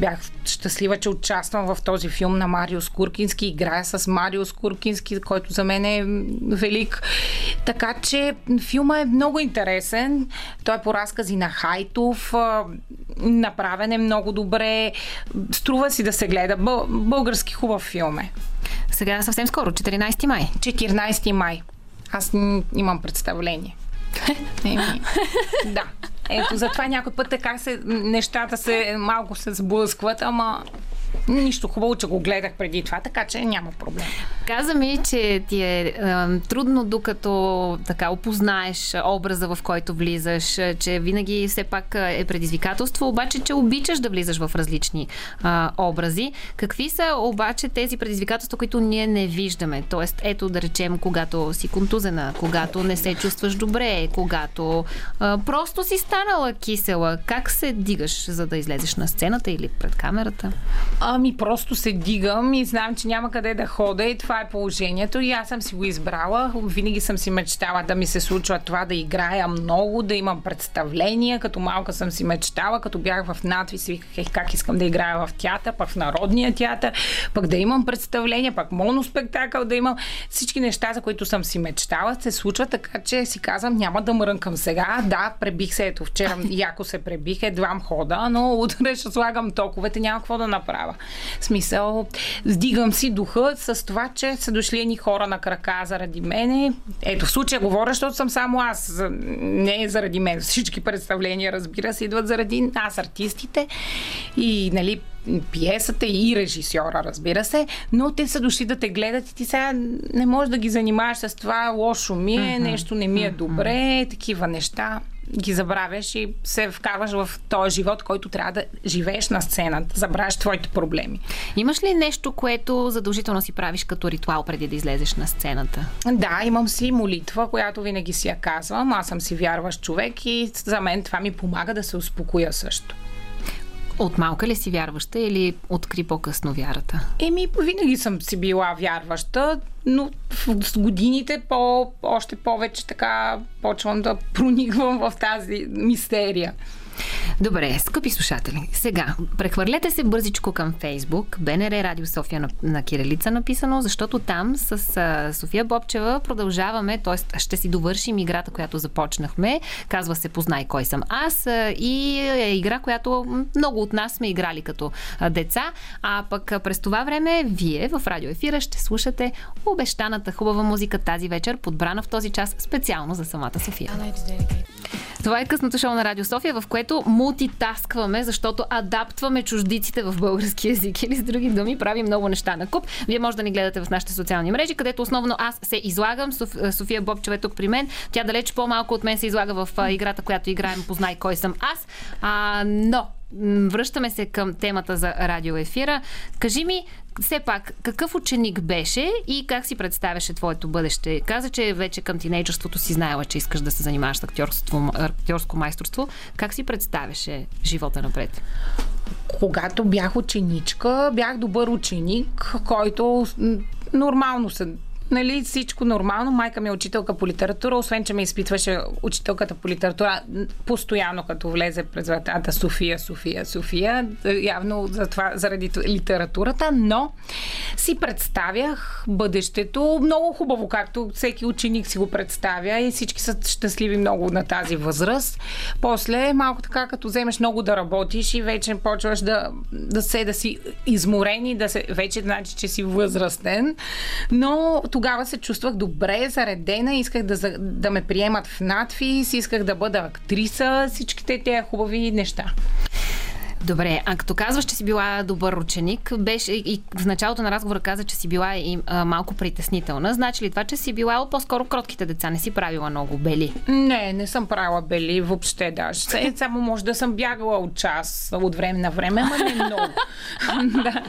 Бях щастлива, че участвам в този филм на Мариус Куркински, играя с Мариус Куркински, който за мен е велик. Така че филма е много интересен. Той е по разкази на Хайтов, направен е много добре. Струва си да се гледа. Български хубав филм е. Сега съвсем скоро, 14 май. 14 май. Аз имам представление. Да. Ето, затова някой път така се, нещата се малко се сблъскват, ама нищо, хубаво, че го гледах преди това, така че няма проблем. Каза ми, че ти е трудно, докато така опознаеш образа, в който влизаш, че винаги все пак е предизвикателство, обаче, че обичаш да влизаш в различни образи. Какви са обаче тези предизвикателства, които ние не виждаме? Тоест, ето да речем, когато си контузена, когато не се чувстваш добре, когато просто си станала кисела. Как се дигаш, за да излезеш на сцената или пред камерата? Ами просто се дигам и знам, че няма къде да хода и това е положението и аз съм си го избрала. Винаги съм си мечтала да ми се случва това, да играя много, да имам представления. Като малка съм си мечтала, като бях в надвис, виках как искам да играя в театър, пък в Народния театър, пък да имам представления, пък моноспектакъл да имам. Всички неща, за които съм си мечтала, се случват, така че си казвам, няма да мрънкам сега. Да, пребих се, ето вчера яко се пребих, едвам хода, но утре ще слагам токовете, няма какво да направя. Смисъл, сдигам си духа с това, че са дошли едни хора на крака заради мене. Ето, в случая говоря, защото съм само аз. Не е заради мен. Всички представления, разбира се, идват заради нас, артистите. И, нали, пиесата и режисьора, разбира се, но те са дошли да те гледат и ти сега не можеш да ги занимаваш с това, лошо ми е, нещо не ми е добре, такива неща. Ги забравяш и се вкарваш в този живот, който трябва да живееш на сцената. Забравяш твоите проблеми. Имаш ли нещо, което задължително си правиш като ритуал преди да излезеш на сцената? Да, имам си молитва, която винаги си я казвам. Аз съм си вярващ човек и за мен това ми помага да се успокоя също. От малка ли си вярваща или откри по-късно вярата? Еми, винаги съм си била вярваща, но с годините още повече така почвам да прониквам в тази мистерия. Добре, скъпи слушатели, сега прехвърлете се бързичко към Фейсбук, БНР Радио София на кирилица написано, защото там с София Бобчева продължаваме, т.е. ще си довършим играта, която започнахме. Казва се "Познай кой съм аз" и е игра, която много от нас сме играли като деца, а пък през това време вие в радио ефира ще слушате обещаната хубава музика тази вечер, подбрана в този час специално за самата София. Това е късното шоу на Радио София, в което мултитаскваме, защото адаптваме чуждиците в български език или с други думи правим много неща на куп. Вие може да ни гледате в нашите социални мрежи, където основно аз се излагам. София Бобчева е тук при мен. Тя далеч по-малко от мен се излага в играта, която играем "Познай кой съм аз". Но връщаме се към темата за радио ефира. Кажи ми, все пак, какъв ученик беше и как си представяше твоето бъдеще? Каза, че вече към тинейджерството си знаела, че искаш да се занимаваш с актьорско майсторство. Как си представяше живота напред? Когато бях ученичка, бях добър ученик, който нормално се... Нали, всичко нормално. Майка ми е учителка по литература, освен че ме изпитваше учителката по литература постоянно, като влезе през вратата София, явно заради литературата, но си представях бъдещето много хубаво, както всеки ученик си го представя и всички са щастливи много на тази възраст. После малко така, като вземеш много да работиш и вече почваш да си изморен и вече значи, че си възрастен, но тогава се чувствах добре, заредена, исках да ме приемат в надфис, исках да бъда актриса, всичките тези хубави неща. Добре, а като казваш, че си била добър ученик, беше и в началото на разговора каза, че си била и малко притеснителна. Значи ли това, че си била по-скоро кротките деца? Не си правила много бели? Не съм правила бели въобще даже. Само може да съм бягала от час от време на време, ама не много. Да.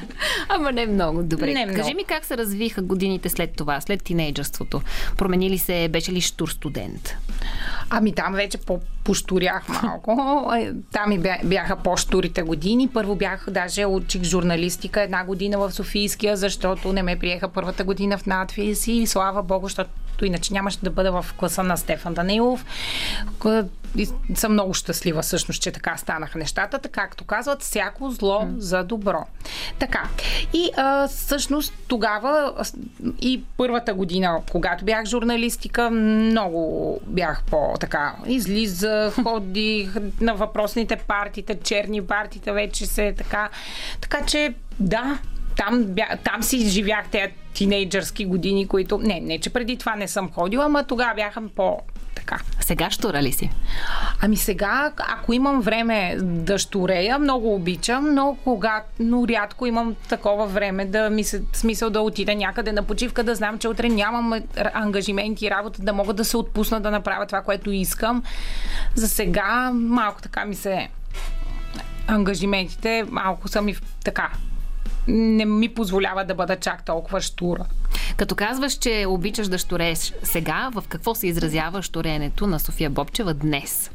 Ама не много, добре. Кажи ми как се развиха годините след това, след тинейджерството? Промени ли се, беше ли штур студент? Ами там вече пощурях малко. Там и бяха по-щурите години. Първо учих журналистика една година в Софийския, защото не ме приеха първата година в надфис и слава богу, защото иначе нямаше да бъда в класа на Стефан Данилов. Съм много щастлива всъщност, че така станаха нещата. Така, както казват, всяко зло за добро. Така. И всъщност тогава и първата година, когато бях журналистика, много бях по-така. Излизах, ходих на въпросните партиите, черни партиите вече се така. Така че, да, там си живях тези тинейджърски години, които... Не, че преди това не съм ходила, ама тогава бяхам по-така. Сега щура ли си? Ами сега, ако имам време да щурея, много обичам, но рядко имам такова време да смисъл да отида някъде на почивка, да знам, че утре нямам ангажименти и работа, да мога да се отпусна, да направя това, което искам. За сега малко така ми се ангажиментите, малко са ми така. Не ми позволява да бъда чак толкова щура. Като казваш, че обичаш да щурееш, сега в какво се изразява щуренето на София Бобчева днес?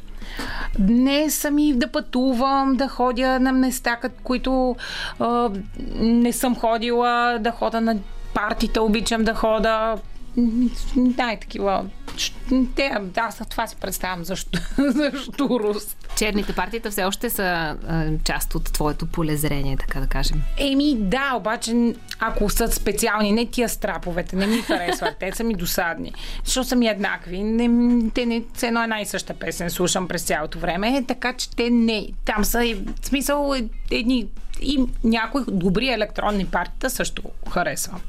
Днес сами да пътувам, да ходя на места, които не съм ходила, да хода на партита, обичам да хода. Такива. Аз това си представям за щурост. Черните партита все още са част от твоето полезрение, така да кажем. Да, обаче ако са специални, не тия страповете, не ми харесват, те са ми досадни. Защото са ми еднакви. Те едно една и съща песен слушам през цялото време, така че те не. Там са, в смисъл, едни и някои добри електронни партита също харесвам.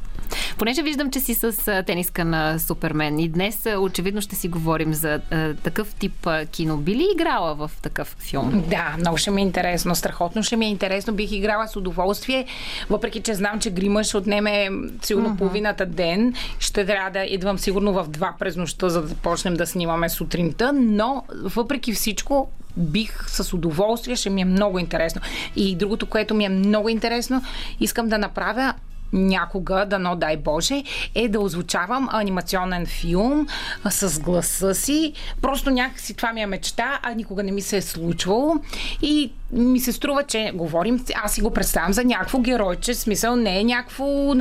Понеже виждам, че си с тениска на Супермен и днес очевидно ще си говорим за такъв тип кино. Би ли играла в такъв филм? Да, много ще ми е интересно. Страхотно ще ми е интересно. Бих играла с удоволствие, въпреки че знам, че грима ще отнеме сигурно половината ден. Ще трябва да идвам сигурно в 2 през нощта, за да почнем да снимаме сутринта, но въпреки всичко бих с удоволствие, ще ми е много интересно. И другото, което ми е много интересно, искам да направя някога, дано дай Боже, е да озвучавам анимационен филм с гласа си. Просто някакси това ми е мечта, а никога не ми се е случвало. И ми се струва, че говорим, аз си го представям за някакво геройче, смисъл не е някакво,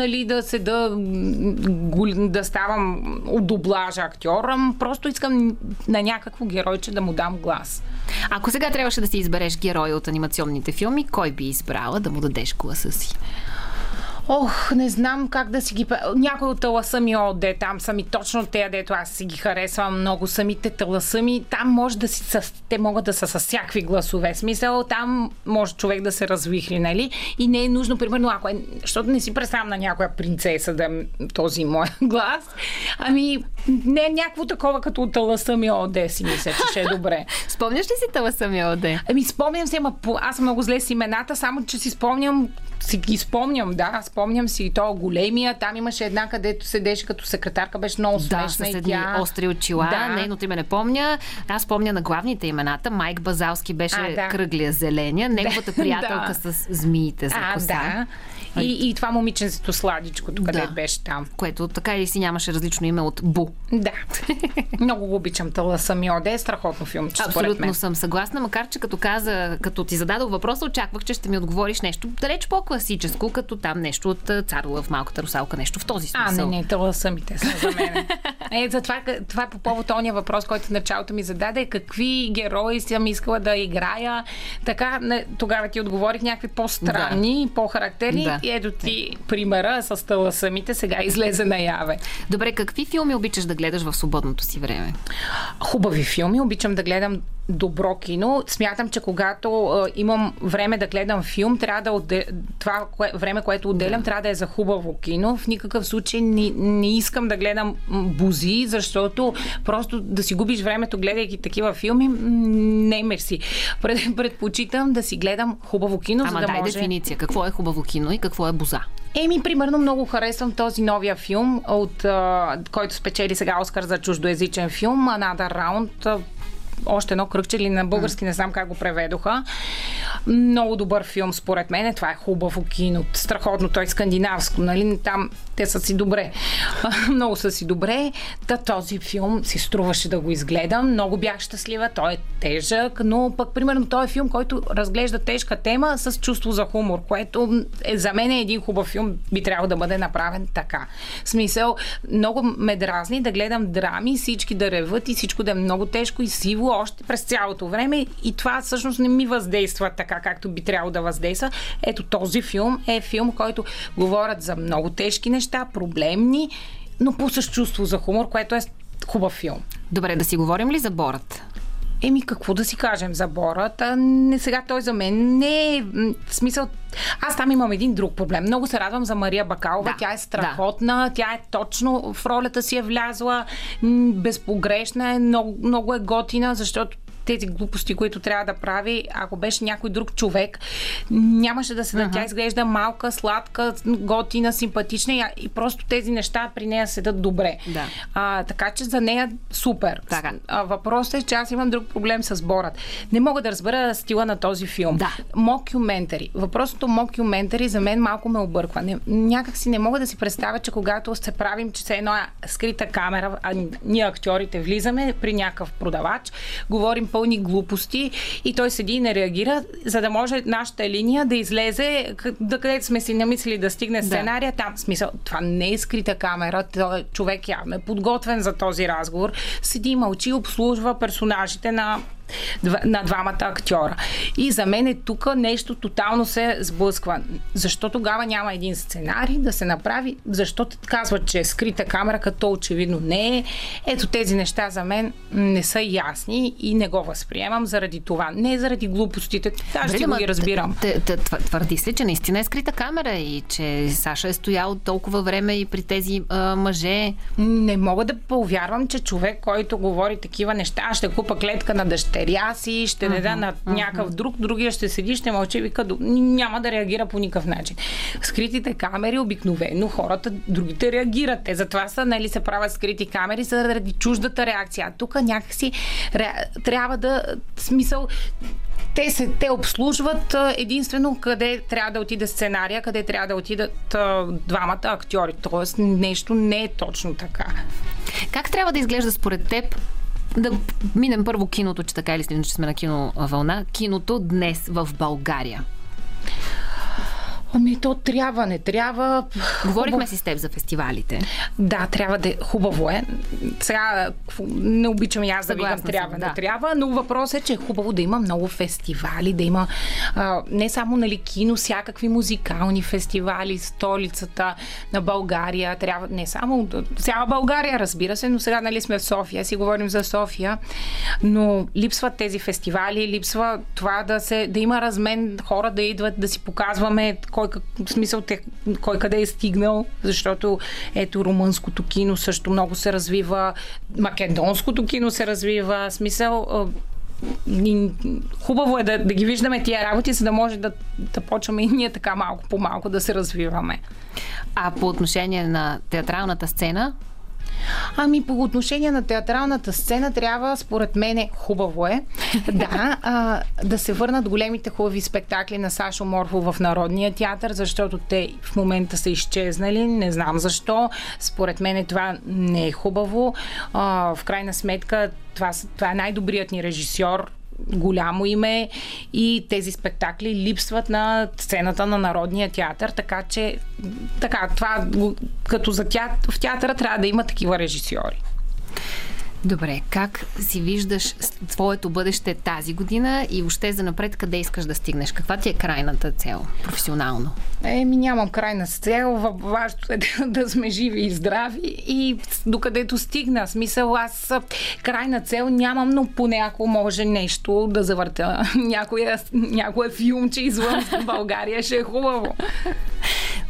да ставам от дублажа актьор, просто искам на някакво геройче да му дам глас. Ако сега трябваше да си избереш герой от анимационните филми, кой би избрала да му дадеш гласа си? Ох, не знам как да си ги... Някои от таласа ми, там са ми точно те, дето аз си ги харесвам много, самите таласа ми. Там може да те могат да са с всякакви гласове. Смисъл, там може човек да се развихли, нали? И не е нужно, примерно, защото не си представям на някоя принцеса да този мой глас. Не е някакво такова, като от таласа ми, си мисля, че ще е добре. Спомняш ли си таласа ми, спомням се, аз съм много зле с имената, само че си ги спомням, да. Спомням си и то големия. Там имаше една, където седеше като секретарка, беше много смешна. Да, с едни остри очила. Да. Нейното име не помня. Аз помня на главните имената. Майк Базалски беше кръглия зеленя. Неговата приятелка с змиите за коса. И това момиченцето сладичкото, където беше там. Което така и си нямаше различно име от Бу. Да. Много го обичам. Таласа ми е страхотно филмче. Абсолютно съм съгласна, макар че като ти зададох въпроса, очаквах, че ще ми отговориш нещо далеч по-класическо, като там нещо от Царова в Малката русалка, нещо в този смисъл. Не, таласа ми те са за мен. Това е по повод ония въпрос, който в началото ми зададе. Какви герои съм искала да играя? Така, тогава ти отговорих някакви по-странни, по-характерни. Да. И ето ти примера с таласамите сега излезе наяве. Добре, какви филми обичаш да гледаш в свободното си време? Хубави филми. Обичам да гледам добро кино. Смятам, че когато имам време да гледам филм, трябва това време, което отделям, трябва да е за хубаво кино. В никакъв случай не искам да гледам бузи, защото просто да си губиш времето, гледайки такива филми, не мерси. Предпочитам да си гледам хубаво кино, за да дай дефиниция. Какво е хубаво кино и какво е буза? Примерно много харесвам този новия филм, който спечели сега Оскар за чуждоязичен филм, Another Round, още едно кръгче, или на български, не знам как го преведоха. Много добър филм, според мен. Това е хубаво кино. Страхотно, той е скандинавско, нали? Там те са си добре. Много са си добре. Този филм си струваше да го изгледам. Много бях щастлива. Той е тежък, но пък, примерно, той е филм, който разглежда тежка тема с чувство за хумор, което за мен е един хубав филм, би трябвало да бъде направен така. В смисъл, много ме дразни да гледам драми, всички да реват и всичко да е много тежко и сиво още през цялото време, и това всъщност не ми въздейства така, както би трябвало да въздейства. Ето този филм е филм, който говорят за много тежки неща, проблемни, но по същ чувство за хумор, което е хубав филм. Добре, да си говорим ли за Борат? Еми, какво да си кажем за Бора? Сега той за мен не е в смисъл. Аз там имам един друг проблем. Много се радвам за Мария Бакалова. Да, тя е страхотна, да. Тя е точно в ролята си е влязла, безпогрешна е, много, много е готина, защото тези глупости, които трябва да прави, ако беше някой друг човек, нямаше да се да тя изглежда малка, сладка, готина, симпатична и просто тези неща при нея седат добре. Да. Така че за нея супер. Така. Въпросът е, че аз имам друг проблем с Борат. Не мога да разбера стила на този филм. Да. Мокюментари. Въпросното мокюментари за мен малко ме обърква. Някак си не мога да си представя, че когато се правим, че се едно скрита камера, ние актьорите влизаме при някакъв продавач, говорим пълни глупости и той седи и не реагира, за да може нашата линия да излезе, където сме си намислили да стигне сценария, да. Там смисъл, това не е скрита камера, човек явно е подготвен за този разговор, седи, мълчи, обслужва персонажите на двамата актьора. И за мен е тук нещо тотално се сблъсква. Защо тогава няма един сценарий да се направи? Защо казват, че е скрита камера, като очевидно не е? Ето тези неща за мен не са ясни и не го възприемам заради това. Не заради глупостите. Аз ще го ги разбирам. Твърди се, че наистина е скрита камера и че Саша е стоял толкова време и при тези мъже. Не мога да повярвам, че човек, който говори такива неща, аз ще купа клетка на дъщеря си, ще не да на някакъв друг, другия ще седи, ще мълчи, вика, няма да реагира по никакъв начин. Скритите камери обикновено хората, другите реагират. Те затова са, нали, се правят скрити камери заради чуждата реакция. А тук някакси трябва да смисъл. Те обслужват единствено къде трябва да отиде сценария, къде трябва да отидат двамата актьори. Тоест нещо не е точно така. Как трябва да изглежда според теб? Да минем първо киното, че така или сте, че сме на киновълна. Киното днес в България. Ами то трябва, не трябва. Говорихме си с теб за фестивалите. Да, трябва да е. Хубаво е. Сега не обичам и аз да гледам трябва, да. Не трябва, но въпросът е, че е хубаво да има много фестивали, да има не само нали, кино, всякакви музикални фестивали, столицата на България. Трябва не само цяла България, разбира се, но сега нали сме в София, си говорим за София, но липсват тези фестивали, липсва това да има размен, хора да идват, да си показваме кой къде е стигнал, защото ето румънското кино също много се развива, македонското кино се развива, смисъл хубаво е да ги виждаме тия работи, за да може да почваме и ние така малко по малко да се развиваме. А по отношение на театралната сцена? Ами по отношение на театралната сцена трябва, според мен, хубаво е да се върнат големите хубави спектакли на Сашо Морфов в Народния театър, защото те в момента са изчезнали, не знам защо. Според мен това не е хубаво. В крайна сметка това е най-добрият ни режисьор, голямо име и тези спектакли липсват на сцената на Народния театър, така че това, като за в театъра трябва да има такива режисьори. Добре, как си виждаш твоето бъдеще тази година и въобще занапред къде искаш да стигнеш? Каква ти е крайната цел професионално? Нямам крайна цел. Важното е да сме живи и здрави и докъдето стигна. Смисъл, аз крайна цел нямам, но поне ако може нещо да завърта. Някое филмче извън България ще е хубаво.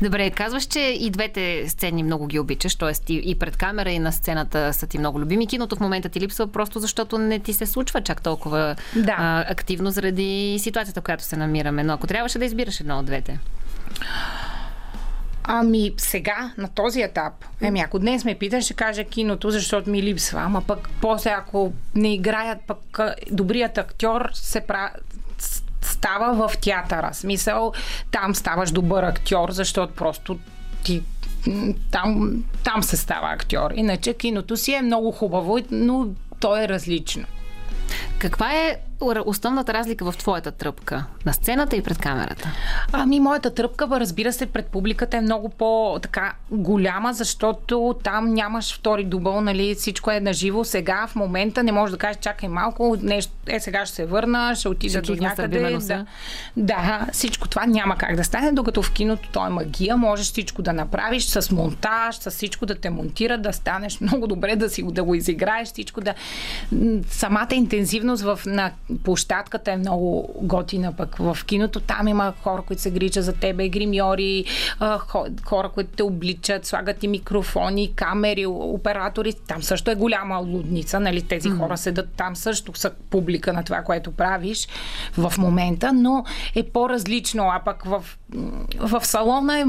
Добре, казваш, че и двете сцени много ги обичаш, т.е. и пред камера, и на сцената са ти много любими. Киното в момента ти липсва просто защото не ти се случва чак толкова активно заради ситуацията, в която се намираме. Но ако трябваше да избираш едно от двете? Ами сега, на този етап, ако днес ме питаш, ще кажа киното, защото ми липсва. Ама пък после, ако не играят, пък добрият актьор се прави... става в театъра. Смисъл, там ставаш добър актьор, защото просто ти там се става актьор. Иначе киното си е много хубаво, но то е различно. Каква е основната разлика в твоята тръпка? На сцената и пред камерата? Ами, моята тръпка, разбира се, пред публиката е много по-така голяма, защото там нямаш втори дубъл, нали, всичко е наживо. Сега, в момента, не можеш да кажеш, чакай малко, нещо, сега ще се върна, ще отида до някъде. Да, всичко това няма как да стане, докато в киното то е магия, можеш всичко да направиш с монтаж, с всичко да те монтира, да станеш много добре, да го изиграеш, всичко да... Самата интензивност на площадката е много готина, пък в киното там има хора, които се грижат за тебе, гримьори, хора, които те обличат, слагат и микрофони, камери, оператори. Там също е голяма лудница, нали? Тези хора седат там също, са публика на това, което правиш в момента, но е по-различно, а пък в салона е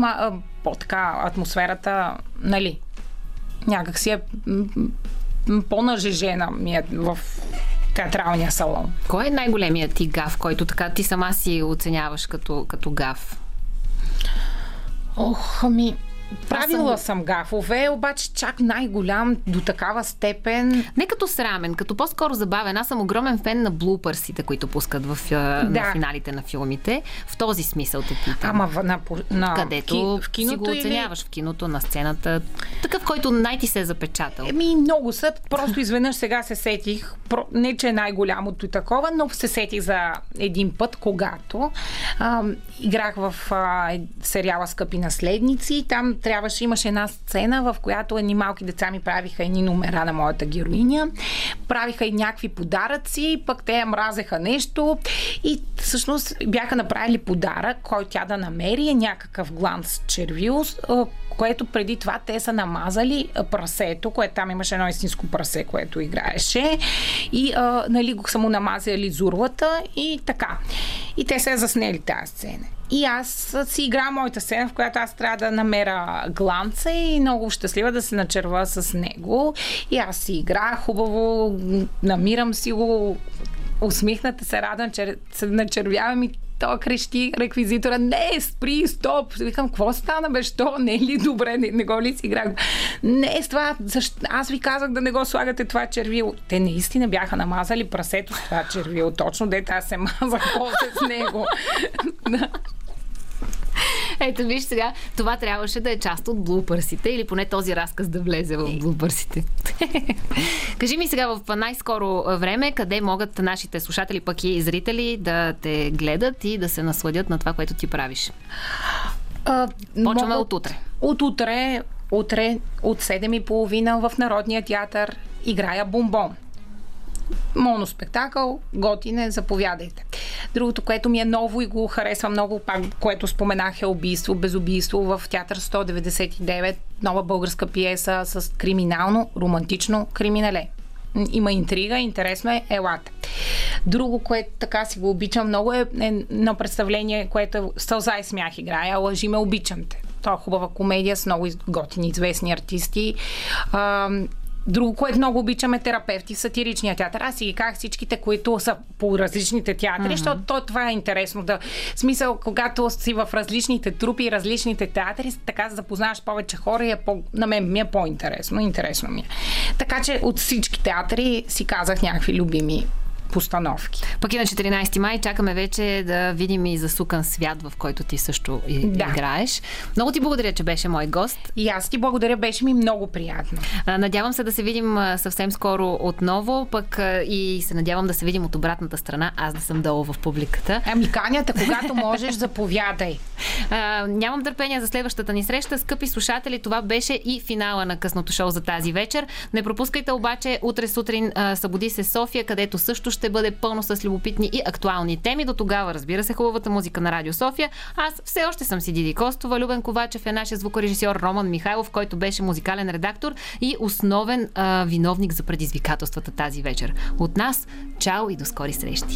по-така атмосферата, нали, някак си е по-нажежена в театралния салон. Кой е най-големият ти гаф, който така ти сама си оценяваш като гаф? Ох, ами... Правила съм гафове, обаче чак най-голям до такава степен. Не като срамен, като по-скоро забавен. Аз съм огромен фен на блупърсите, които пускат на финалите на филмите. В този смисъл те питам. Ама където в киното си го оценяваш в киното, на сцената. Такъв, който най-ти се е запечатал. Еми, много са. Просто изведнъж сега се сетих. Не, че е най-голямото и такова, но се сетих за един път, когато играх в сериала "Скъпи наследници", там имаше една сцена, в която едни малки деца ми правиха едни номера на моята героиня, правиха и някакви подаръци, пък те я мразеха нещо и всъщност бяха направили подарък, който тя да намери, е някакъв гланц червил, което преди това те са намазали прасето, което там имаше едно истинско прасе, което играеше и нали, го са му намазали зурлата и така. И те се заснели тази сцена. И аз си играя моята сцена, в която аз трябва да намеря гланца и много щастлива да се начерва с него. И аз си играя хубаво, намирам си го, усмихната се, радвам, че се начервявам и той крещи реквизитора: "Не, спри, стоп!" Викам: "Какво стана, бе, що? Не е ли добре? Не го ли си играх?" "Не, с това, аз ви казах да не го слагате това червило." Те наистина бяха намазали прасето с това червило. Точно, дето аз се мазах после с него. Ето, виж сега, това трябваше да е част от блупърсите, или поне този разказ да влезе в блупърсите. Кажи ми сега, в най-скоро време, къде могат нашите слушатели, пък и зрители, да те гледат и да се насладят на това, което ти правиш? Почваме от утре. Утре от 7:30 в Народния театър играя "Бомбон". Моноспектакъл, готине, заповядайте. Другото, което ми е ново и го харесва много, пак, което споменах, е "Убийство, безубийство" в Театър 199, нова българска пиеса с криминално, романтично криминале. Има интрига, интересно е, елата. Друго, което така си го обичам много, е на представление, което е "Сълза и смях" играя, "Лъжи ме, обичам те". Това е хубава комедия с много готини, известни артисти. Друго, което много обичаме, терапевти в сатиричния театър. Аз си ги казах всичките, които са по различните театри, защото това е интересно. В смисъл, когато си в различните трупи и различните театри, така запознаваш повече хора и на мен ми е по-интересно. Интересно ми е. Така че от всички театри си казах някакви любими постановки. Пък и на 14 май чакаме вече да видим и "Засукан свят", в който ти също играеш. Много ти благодаря, че беше мой гост. И аз ти благодаря, беше ми много приятно. Надявам се да се видим съвсем скоро отново, пък и се надявам да се видим от обратната страна, аз да съм долу в публиката. Канята, когато можеш, заповядай. Нямам търпение за следващата ни среща. Скъпи слушатели, това беше и финала на късното шоу за тази вечер. Не пропускайте обаче утре сутрин "Събуди се, София", където също ще бъде пълно с любопитни и актуални теми. До тогава, разбира се, хубавата музика на Радио София. Аз все още съм си Диди Костова. Любен Ковачев е нашия звукорежисьор, Роман Михайлов, който беше музикален редактор и основен виновник за предизвикателствата тази вечер. От нас, чао и до скори срещи!